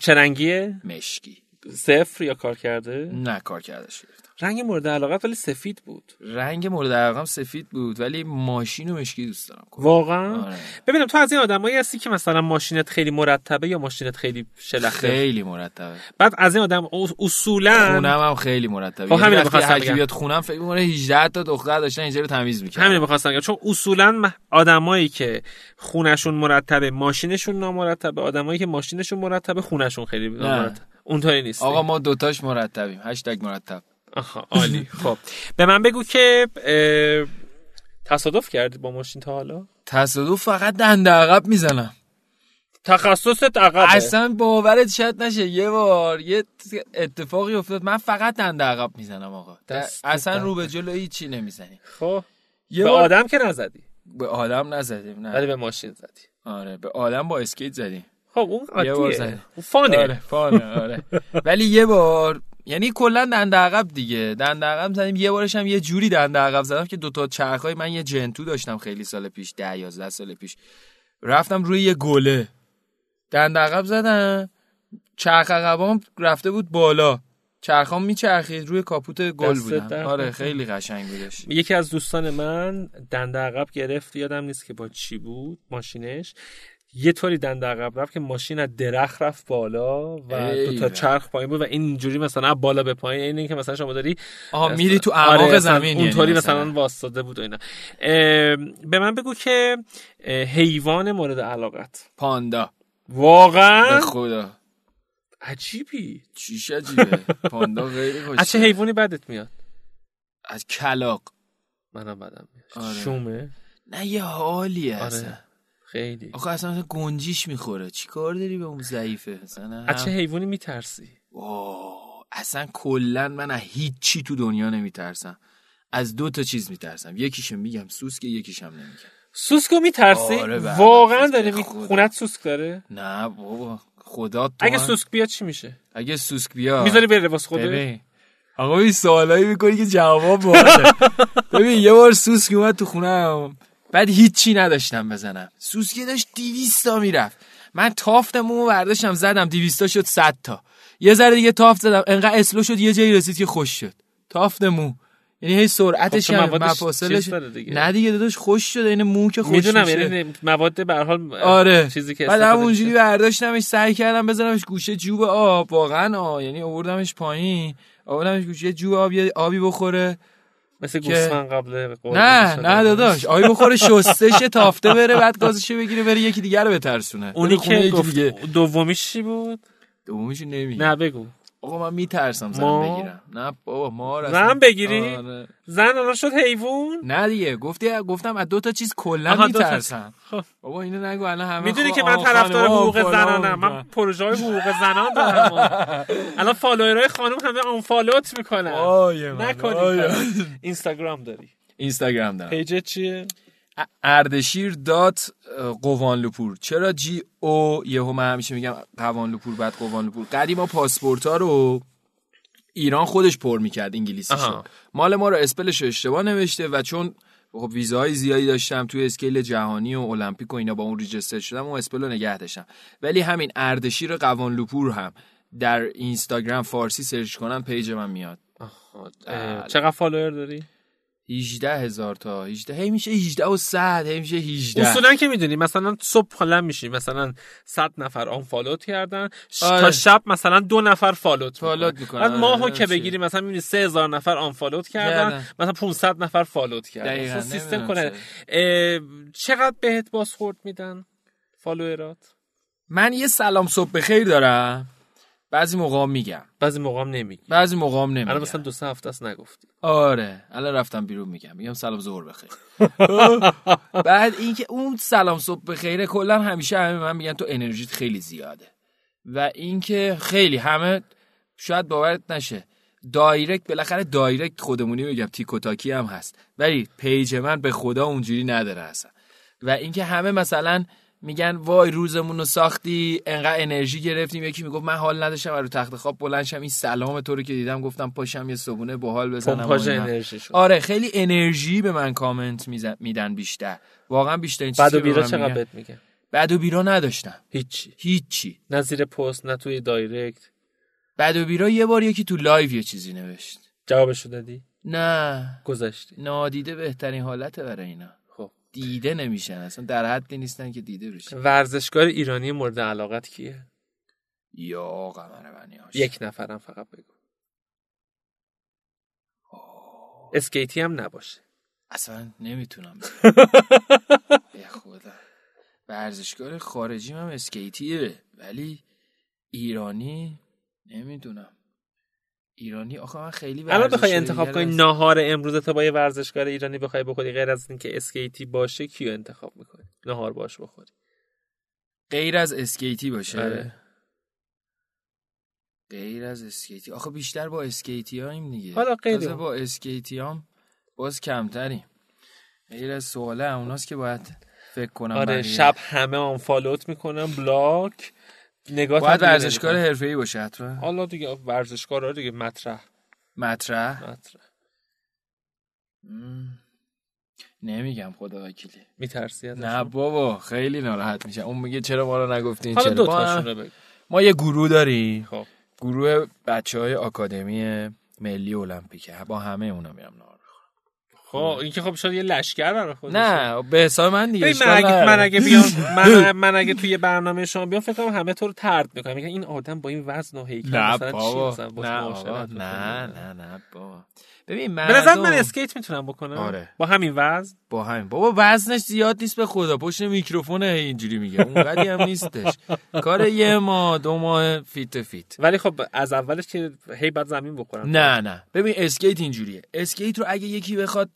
چه رنگیه؟ مشکی. صفر یا کار کرده؟ نه کار کرده شد. رنگ مورد علاقه ولی سفید بود. رنگ مورد علاقه‌م سفید بود، ولی ماشینو مشکی دوست دارم. واقعا؟ آره. ببینم تو از این آدمایی هستی که مثلا ماشینت خیلی مرتبه یا ماشینت خیلی شلخته؟ خیلی مرتبه. بعد از این آدم اصولا خونمم خیلی مرتبه. خب همین می‌خواستم بگم. بیاد خونم فکر می‌کنه 18 تا دختر داشتن اینجا رو تمیز می‌کردن. همین می‌خواستم بگم، چون اصولا آدمایی که خونشون مرتبه ماشینشون نامرتبه، آدمایی که ماشینشون مرتبه خونشون خیلی نامرتبه. اونطوری نیست. آقا ما دوتاش مرتبیم. #مرتب. آها عالی. خب به من بگو که تصادف کردی با ماشین تا حالا؟ تصادف فقط دنده عقب میزنم. تخصصت عقبه. اصلا باورت شد نشه یه بار یه اتفاقی افتاد، من فقط دنده عقب میزنم آقا. اصلا رو به جلو هیچی نمیزنی. خب به بار... آدم که نزدی؟ به آدم نزدیم، نه ولی به ماشین زدی. آره به آدم با اسکیت زدی. خب اون عادیه، فانه. آره فانه. آره ولی یه بار، یعنی کلا دنده عقب دیگه، دنده عقب زدیم. یه بارش هم یه جوری دنده عقب زدم که 2 تا چرخای من، یه جنتو داشتم خیلی سال پیش، 10-11 سال پیش، رفتم روی یه گله دنده عقب زدم، چرخ عقبام رفته بود بالا، چرخام میچرخید، روی کاپوت گل بودم. آره خیلی قشنگ بودش. یکی از دوستان من دنده عقب گرفت، یادم نیست که با چی بود ماشینش، یه طوری دنده عقب رفت که ماشین از درخت رفت بالا و 2 تا چرخ پایین بود و اینجوری مثلا بالا به پایین، این که مثلا شما داری میری تو اعماق زمین، اونطوری یعنی مثلا واسطه بود و اینا. به من بگو که حیوان مورد علاقت؟ پاندا. واقعا؟ به خدا عجیبی. چیش عجیبه؟ پاندا خیلی خوشم. از چه حیوانی بدت میاد؟ از کلاغ. منم بدم میاد. آره. شومه؟ نه یه حالیه. آره. اصلا خیلی. آخه اصلا گنجیش میخوره، چی کار داری به اون ضعیفه مثلا. از چه حیوانی میترسی؟ اصلا کلا من هیچ چی تو دنیا نمیترسم. از دو تا چیز میترسم، یکیشو میگم سوسکه، یکیشم نمیگم. سوسکو میترسی؟ آره واقعا داره خونت سوسک داره؟ نه بابا خدا تو. اگه سوسک بیاد چی میشه؟ اگه سوسک بیاد میذاری بره واسه خودت. آقا این سوالایی میکنی که جواب باشه. ببین یه بار سوسک اومد تو خونم، بعد هیچی نداشتم بزنم. سوسکی داشت 200 تا میرفت. من تافتمو برداشتم زدم 200 تا شد 100 تا. یه ذره دیگه تافت زدم انقدر اسلو شد یه جایی رسید که خوش شد. تافتمو یعنی هی سرعتش هم مفاصلش نه دیگه داداش خوش شده، این مو که خوش میدونم یعنی مواد به هر حال آره. چیزی که بعد همونجوری برداشتمش سعی کردم بزنمش گوشه جوب آب، واقعا یعنی آوردمش پایین آوردمش گوشه جوب آب یه آبی بخوره مثل گوسفند قبل نه داداش آبی بخوره شستش تافته بره بعد گازشو بگیره بره یکی دیگه رو بترسونه. اونی که گفت دومیش چی بود؟ دومیش نمیگم. نه بگو. آقا من میترسم زن بگیرم. نه بابا ما زن بگیری؟ آره. زن الان شد حیوان؟ نه دیگه گفتم از دو تا چیز کلا میترسم. بابا اینو نگو الان همه میدونی که من طرفدار حقوق زنانم. من پروژه های حقوق زنان دارم. الان فالوورای خانم همه آنفالوت میکنن. نکنید. اینستاگرام داری؟ اینستاگرام دارم. پیجت چیه؟ اردشیر.قوانلوپور. چرا جی او یهو من همیشه میگم قوانلوپور بعد قوانلوپور. قدیما پاسپورتا رو ایران خودش پر میکرد انگلیسیشو، مال ما رو اسپلش اشتباه نوشته و چون خب ویزاهای زیادی داشتم توی اسکیل جهانی و المپیک و اینا با اون ریجستر شدم و اسپلو نگه داشتم، ولی همین اردشیر قوانلوپور هم در اینستاگرام فارسی سرچ کنم پیج من میاد. چقدر فالوور داری؟ 18000 تا 18 هی میشه 18 و 100 هی میشه 18. اصولا که میدونی مثلا صبح خلم میشی مثلا 100 نفر آن فالوت کردن تا شب مثلا 2 نفر فالوت میکنن. بعد ماهو که بگیری مثلا میبینی 3000 نفر آن فالوت کردن مثلا 500 نفر فالوت کردن. سیستم کنه. چقدر بهت بازخورد میدن فالوورات؟ من یه سلام صبح بخیر دارم، بعضی موقعام میگم بعضی موقعام نمیگم بعضی موقعام نمیگم. الان مثلا 2 هفته است نگفتی. آره الان رفتم بیرون میگم سلام ظهر بخیر. بعد اینکه اون سلام صبح بخیره کلا همیشه همه من میگن تو انرژیت خیلی زیاده و اینکه خیلی همه شاید باورت نشه دایرکت بالاخره دایرکت خودمونی میگم تیک و تاکی هم هست ولی پیج من به خدا اونجوری نداره اصلا و اینکه همه مثلا میگن وای روزمون رو ساختی انقدر انرژی گرفتیم. یکی میگفت من حال نداشتم رو تخت خواب بلند شم این سلام تو رو که دیدم گفتم پاشم یه صبونه باحال بزنم. آره خیلی انرژی به من کامنت میدن بیشتر واقعا بیشتر. این چیزا بعدو بیرا چقدر بهت میگن؟ بعدو بیرا نداشتم هیچی نه زیر پست نه توی دایرکت. بعدو بیرا یه بار یکی تو لایو یه چیزی نوشت جوابشو دادی؟ نه گذشتی. نادیده بهترین حالته برای اینا، دیده نمیشن اصلا در حدی نیستن که دیده بشن. ورزشکار ایرانی مورد علاقت کیه؟ یا قمر بنیاش. یک نفرم فقط بگو. اسکیتی هم نباشه. اصلا نمیتونم. به خدا. ورزشکار خارجی هم اسکیتیه ولی ایرانی نمیدونم. ایرانی آخه من خیلی الان بخوای انتخاب کنی ناهار امروزت با یه ورزشکار ایرانی بخوای بخوری غیر از این که اسکیتی باشه کیو انتخاب میکنی ناهار باش بخوری غیر از اسکیتی باشه؟ آره. غیر از اسکیتی آخه بیشتر با اسکیتی هاییم دیگه. حالا غیر با اسکیتی هم باز کمتریم غیر از سواله اوناست که باید فکر کنم. آره شب همه آن فالوت میکنم بلاک نگاه. باید ورزشکار حرفه‌ای باشه حتما. حالا دیگه ورزشکارا دیگه مطرح نمیگم خدا وکیلی. میترسی ازش؟ نه بابا خیلی ناراحت میشه. اون میگه چرا ما رو نگفتین؟ حالا دو تاشون بگو. ما یه گروه داریم خب. گروه بچهای آکادمی ملی المپیک با همه اونا میام نهار خب این که خب شاید یه لشکر برای خودش. نه به حساب من دیگه من اگه بیام من اگه توی برنامه شما بیام فکر کنم همه تو رو ترد میکنم میگن این آدم با این وزن و هیکل مثلا چی مثلا. نه بابا ببین من به نظر من اسکیت میتونم بکنم. آره. با همین وزن بابا وزنش زیاد نیست به خدا پشت میکروفونه اینجوری میگه اونقدی هم نیستش. کار یه ماه دو ماه فیت ولی خب از اولش که هی بعد زمین بخورم. نه ببین اسکیت اینجوریه. اسکیت رو اگه یکی بخواد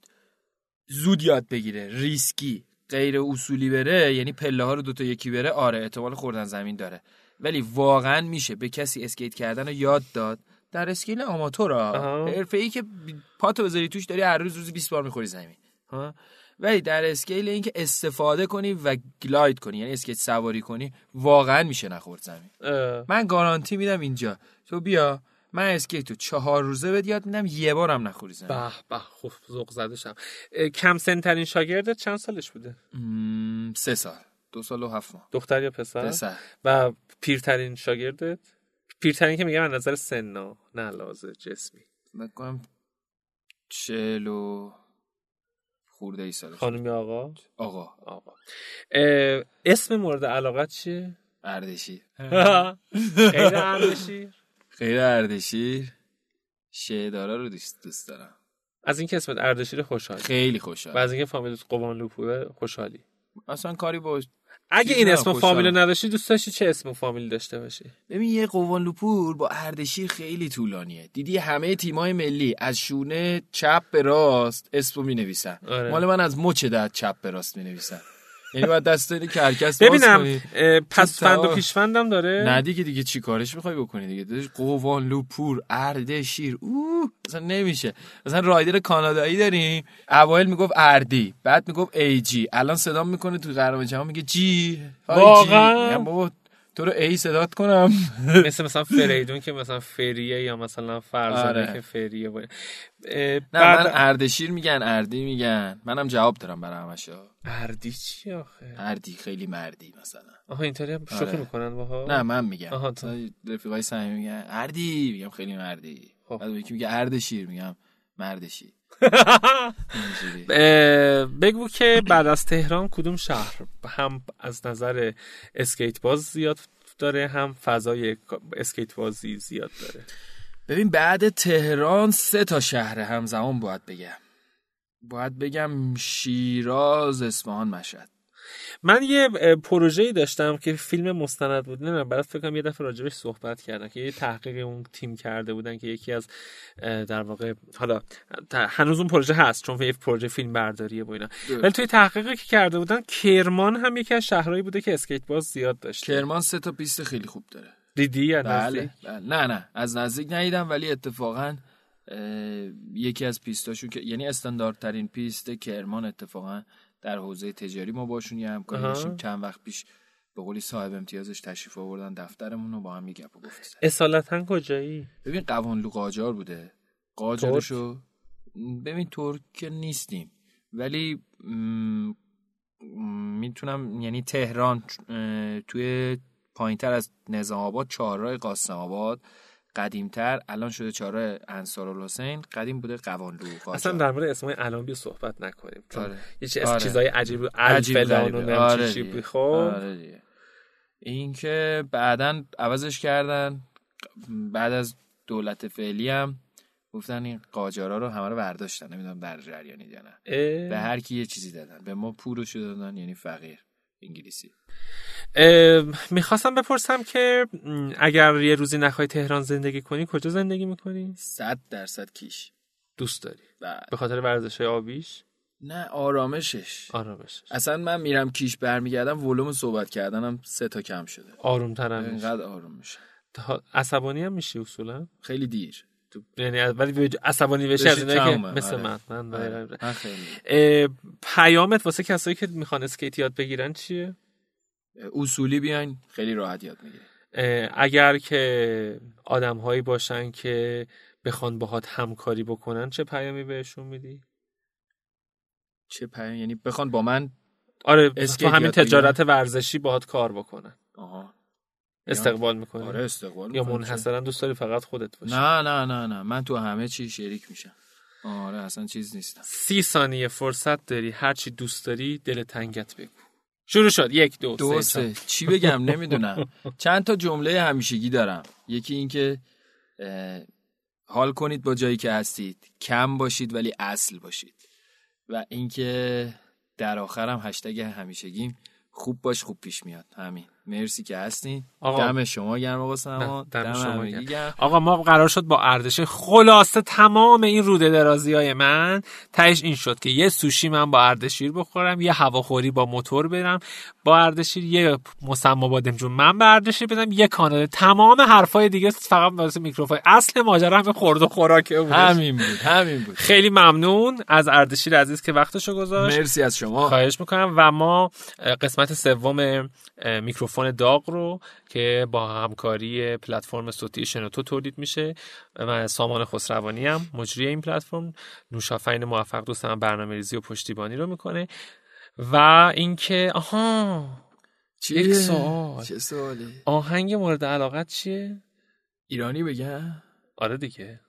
زود یاد بگیره ریسکی غیر اصولی بره یعنی پله ها رو دوتا یکی بره آره احتمال خوردن زمین داره ولی واقعا میشه به کسی اسکیت کردن رو یاد داد در اسکیل آماتورا، حرفه‌ای که پاتو بذاری توش داری هر روز 20 بار می‌خوری زمین ها، ولی در اسکیل اینکه استفاده کنی و گلاید کنی، یعنی اسکیت سواری کنی، واقعا میشه نخورد زمین. من گارانتی میدم اینجا تو بیا من اسکیتو 4 روزه بد یاد میدم، یه بارم نخوری زمین. به به، خب ذوق زده شم. کم سن ترین شاگردت چند سالش بوده؟ 3 سال، 2 سال و 7 ماه. دختر یا پسر؟ پسر. و پیرترین شاگردت؟ پیرترین که میگم از نظر سننا، نه لازم جسمی. میگم 40 خورده ای سالش. خانم یا آقا؟ آقا. اسم مورد علاقت چیه؟ اردشیر. غیر اردشیر؟ غیر اردشیر شهدارا رو دوست دارم. از اینکه اسمت اردشیر خوشحالی. خیلی خوشحالی. و از اینکه فامیلت قوانلوپور خوشحالی. اصلا کاری با اگه این اسم فامیل نداشتی دوست داشتی چه اسم فامیل داشته باشی؟ ببین یه قوانلوپور با اردشیر خیلی طولانیه. دیدی همه تیمای ملی از شونه چپ به راست اسمو مینویسن. آره. مال من از مچ داد چپ به راست مینویسن. یعنی بعد دستای کرکس باز کنی. ببینم پسفند و پیشفندم داره؟ نه دیگه چی کارش می‌خوای بکنی دیگه؟ قوانلوپور، اردشیر، اوه مثلا نمیشه. مثلا رایدر کانادایی داریم، اوایل میگفت اردی، بعد میگفت ای جی، الان صدا میکنه تو قرنامه جهان میگه جی. واقعا یعنی بابا تو رو ای صدات کنم. مثلا فریدون که مثلا فریه، یا مثلا فرزانه. آره. که فریه باید. من اردشیر میگن، اردی میگن، منم جواب دارم برای همشا. اردی چی آخه؟ اردی خیلی مردی مثلا. آها اینطوری هم شوخی. آره. میکنن باها؟ نه من میگم. آها رفیقای صمیمی میگن اردی، میگم خیلی مردی. بعد یکی میگه اردشیر، میگم مردشیر. بگو که بعد از تهران کدوم شهر هم از نظر اسکیت باز زیاد داره هم فضای اسکیت بازی زیاد داره؟ ببین بعد تهران 3 تا شهر همزمان باید بگم شیراز، اصفهان، مشهد. من یه پروژه‌ای داشتم که فیلم مستند بود، نه برات فکر کنم یه دفعه راجبش صحبت کردن، که یه تحقیق اون تیم کرده بودن که یکی از در واقع حالا هنوز اون پروژه هست چون یه پروژه فیلم برداریه با اینا، ولی توی تحقیقی که کرده بودن کرمان هم یکی از شهرهایی بوده که اسکیت باز زیاد داشته. کرمان 3 تا پیست خیلی خوب داره. دیدی از نزدیک؟ نه از نزدیک ندیدم، ولی اتفاقا یکی از پیستاشون که یعنی استانداردترین پیست کرمان اتفاقا در حوزه تجاری ما باشون یه همکاری داشتیم. چند وقت پیش به قولی صاحب امتیازش تشریف آوردن دفترمون رو با هم گپ و گفت زدیم. اصالتاً کجایی؟ ببین قوانلو قاجار بوده. قاجارشو ببین ترک نیستیم ولی میتونم یعنی تهران توی پایینتر از نظام آباد چهارراه قاسم آباد، قدیمتر الان شده چهارراه انصارالحسین، قدیم بوده قوانلو قاجار. اصلا در مورد اسمای الان بیا صحبت نکنیم. آره. یه چیز آره. چیزای عجیب الفلان و نمی‌چی بخو. آره. این که بعداً عوضش کردن، بعد از دولت فعلی هم گفتن این قاجارا رو همه رو برداشتن، نمیدونم در جریانی یا نه. به هر کی یه چیزی دادن، به ما پولش دادن، یعنی فقیر انگلیسی. میخواستم بپرسم که اگر یه روزی نخوای تهران زندگی کنی کجا زندگی میکنی؟ 100% کیش. دوست داری؟ به خاطر ورزش‌های آبیش؟ نه آرامشش. اصلا من میرم کیش برمیگردم ولوم صحبت کردنم 3 تا کم شده. آروم‌ترم میشه. اینقدر آروم میشه. عصبانی هم میشی اصولا؟ خیلی دیر. یعنی ولی عصبانی بشه از اینایی که مثل من خیلی. پیامت واسه کسایی که میخوان اسکیت یاد بگیرن چیه؟ اصولی بیاین خیلی راحت یاد میگیرن. اگر که آدم‌هایی باشن که بخوان باهات همکاری بکنن چه پیامی بهشون میدی؟ چه پیام یعنی بخوان با من آره تو همین تجارت ورزشی باهات کار بکنن؟ آها استقبال میکنی؟ آره استقبال میکنم. یا منحصرا دوست داری فقط خودت باشی؟ نه من تو همه چی شریک میشم. آره اصلا چیز نیستم. 30 ثانیه فرصت داری هر چی دوست داری دل تنگت بگو. شروع شد. 1 2 3 چی بگم نمیدونم. چند تا جمله همیشگی دارم. یکی این که حال کنید با جایی که هستید، کم باشید ولی اصل باشید، و این که در آخرم هشتگ همیشگیم خوب باش خوب پیش میاد. همین. مرسی که هستین. دم شما گرم آقا سامان. دم شما گرم. آقا ما قرار شد با اردشیر خلاصه تمام این روده درازیای من تهش این شد که یه سوشی من با اردشیر بخورم، یه هواخوری با موتور برم با اردشیر، یه مسما بادم جون من با اردشیر بدم، یه کانال. تمام حرفای دیگه فقط واسه میکروفون. اصل ماجرا هم خورد و خوراکه بود. همین بود. خیلی ممنون از اردشیر عزیز که وقتشو گذاشت. مرسی از شما. خواهش می‌کنم. و ما قسمت سوم میکروفون داغ رو که با همکاری پلتفرم صوتی شنو تولید میشه، من سامان خسروانی ام مجری این پلتفرم، نوشافین موفق دوستم برنامه‌ریزی و پشتیبانی رو میکنه. و اینکه یک سوال. چه سوالی؟ آهنگ مورد علاقت چیه؟ ایرانی بگم؟ آره دیگه.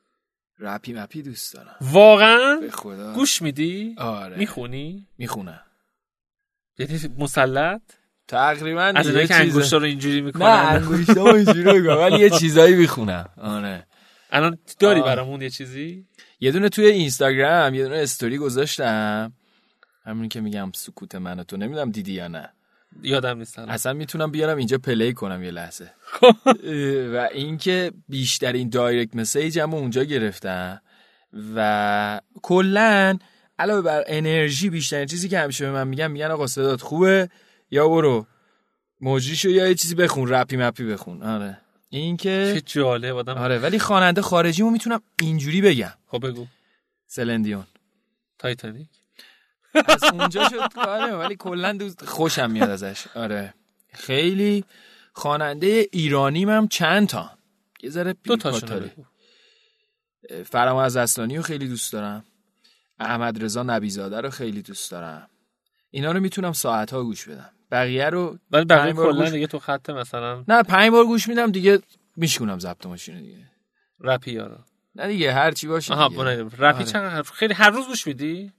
رپی مپی دوست دارم. واقعا؟ به خدا. گوش میدی؟ آره. میخونی؟ میخونم. یعنی مسلط؟ تقریبا دیگه. انگشتا رو اینجوری میکنم. نه انگشتا رو اینجوری میکنم ولی یه چیزایی میخونم. آره. الان داری برامون یه چیزی؟ یه دونه توی اینستاگرام یه دونه استوری گذاشتم، همون که میگم سکوت منو تو، نمیدونم دیدی یا نه، یادم نیست اصلا. میتونم بیارم اینجا پلی کنم یه لحظه. و اینکه بیشتر این دایرکت مسیجم اونجا گرفتم و کلا علاوه بر انرژی بیشتر چیزی که همیشه به من میگن آقا صدات خوبه، یا برو موجیشو یا یه چیزی بخون، رپی مپی بخون. آره این که چه جاله آدم. آره ولی خواننده خارجیمو میتونم اینجوری بگم. خب بگو. سلندیون، تایتانیک. از اونجا شد کاره، ولی کلا خوشم میاد ازش. آره خیلی خواننده ایرانیم هم چند تا، یه ذره دوتاشون. فرامرز اصلانی رو خیلی دوست دارم، احمد رضا نبیزاده رو خیلی دوست دارم. اینا رو میتونم ساعت‌ها گوش بدم. بقیه رو ولی بقیه کلا دیگه تو خط مثلا نه 5 بار گوش میدم دیگه میشکونم ضبط ماشین دیگه. رپی ها رو نه دیگه هر چی باشه. رپی چقدر خیلی هر روز گوش میدی؟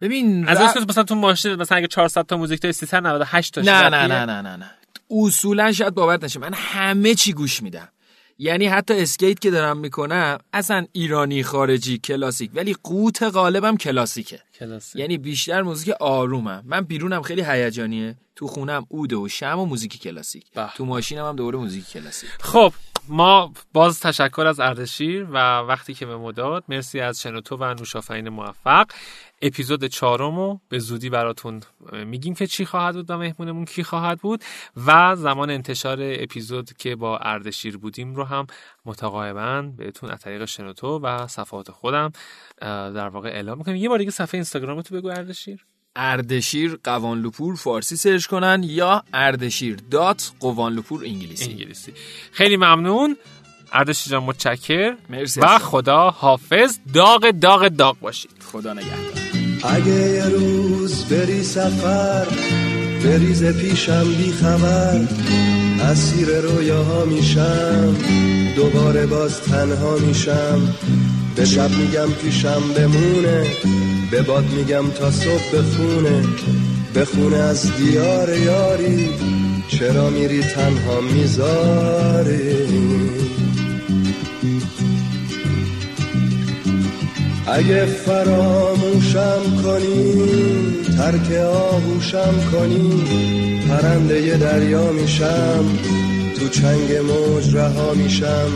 ببین از اصل مثلا تو ماشین مثلا اگه 400 تا موزیک داری 398 تا. نه اصولا شاید باورت نشه من همه چی گوش میدم، یعنی حتی اسکیت که دارم میکنم اصلا ایرانی خارجی کلاسیک، ولی قوت قالبم کلاسیکه. یعنی بیشتر موزیک آرومم. من بیرونم خیلی هیجانیه، تو خونم اوده و شمع و موزیک کلاسیک، تو ماشینم هم دوره موزیک کلاسیک. خب ما باز تشکر از اردشیر و وقتی که به مداد. مرسی از شنوتو و نوشافین موفق. اپیزود 4 رو به زودی براتون میگیم که چی خواهد بود و مهمونمون کی خواهد بود، و زمان انتشار اپیزود که با اردشیر بودیم رو هم متقاعداً بهتون از طریق شنوتو و صفحات خودم در واقع اعلام میکنم. یه بار دیگه صفحه اینستاگرام تو بگو. اردشیر قوانلوپور فارسی سرچ کنن یا اردشیر.قوانلوپور انگلیسی. خیلی ممنون اردشیر جان، متشکر. مرسی و خدا حافظ. داغ داغ داغ باشید. خدا نگهدار. اگه یه روز بری سفر، بریز پیشم بی خبر، اسیر رویاها میشم، دوباره باز تنها میشم، به شب میگم پیشم بمونه، به باد میگم تا صبح بخونه از دیار یاری، چرا میری تنها میذاری؟ اگه فراموشم کنی، ترک آغوشم کنی، پرنده دریا میشم، تو چنگ موج رها میشم،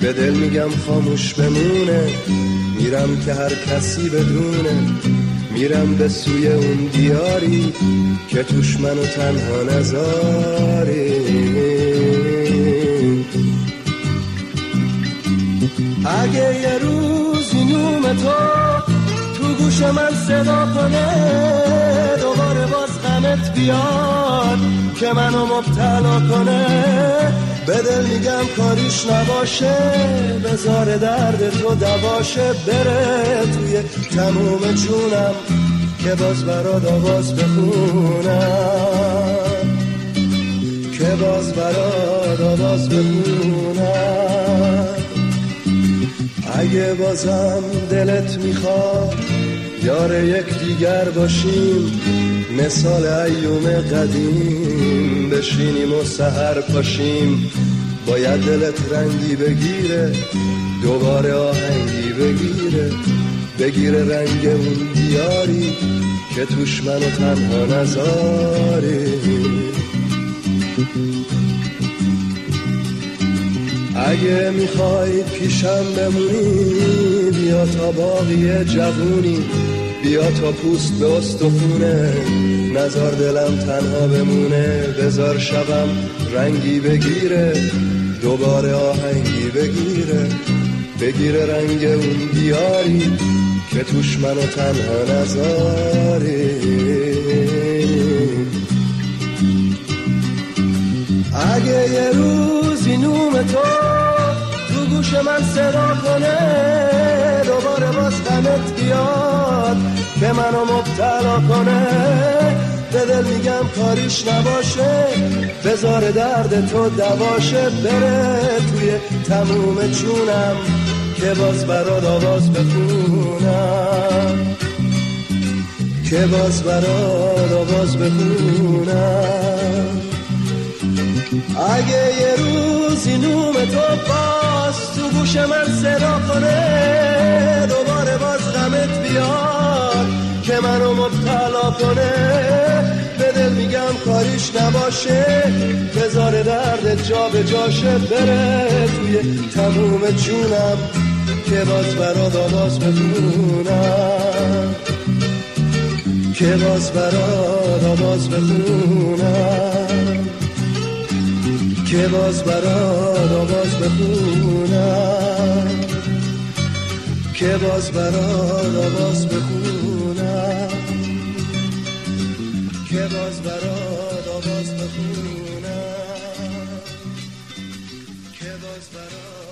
به دل میگم خاموش بمونه، میرم که هر کسی بدونه، میرم به سوی اون دیاری که توش منو تنها نذاری. اگه یه روز نوم تو گوش من صدا کنه، دوباره باز غمت بیاد که منو مبتلا کنه، به دل میگم کاریش نباشه، بذار درد تو دواشه، بره توی تموم جونم که باز برات آواز بخونم، که باز برات آواز بخونم. اگه بازم دلت میخواد یار یک دیگر باشیم، مثال ایوم قدیم بشینیم و سحر پاشیم، باید دلت رنگی بگیره، دوباره آهنگی بگیره رنگ اون دیاری که توش منو تنها نذاری. اگه میخوای پیشم بمونی بیا تا باقی جوونی، بیا تا پوست به استخونه، نزار دلم تنها بمونه، بذار شبم رنگی بگیره، دوباره آهنگی بگیره، بگیره رنگ اون دیاری که توش منو تنها نذاری. اگه یه روزی نوم تو تو گوش من صدا کنه، دوباره باز غمت بیاد که منو مبتلا کنه، به دل میگم کاریش نباشه، بذار درد تو دواشه، بره توی تموم چونم که باز برات آواز بخونم، که باز برات آواز بخونم. اگه یه روزی نوم تو باز تو گوش من صدا کنه، دوباره باز غمت بیاد که منو مبتلا کنه، به دل میگم کاریش نباشه، بذار درد جا به جاشه، بره توی تموم جونم که باز برات آواز بخونم، که باز برات آواز بخونم، که باز برات آواز بخونم، که باز برات آواز بخونم، که باز برات آواز بخونم، که باز برات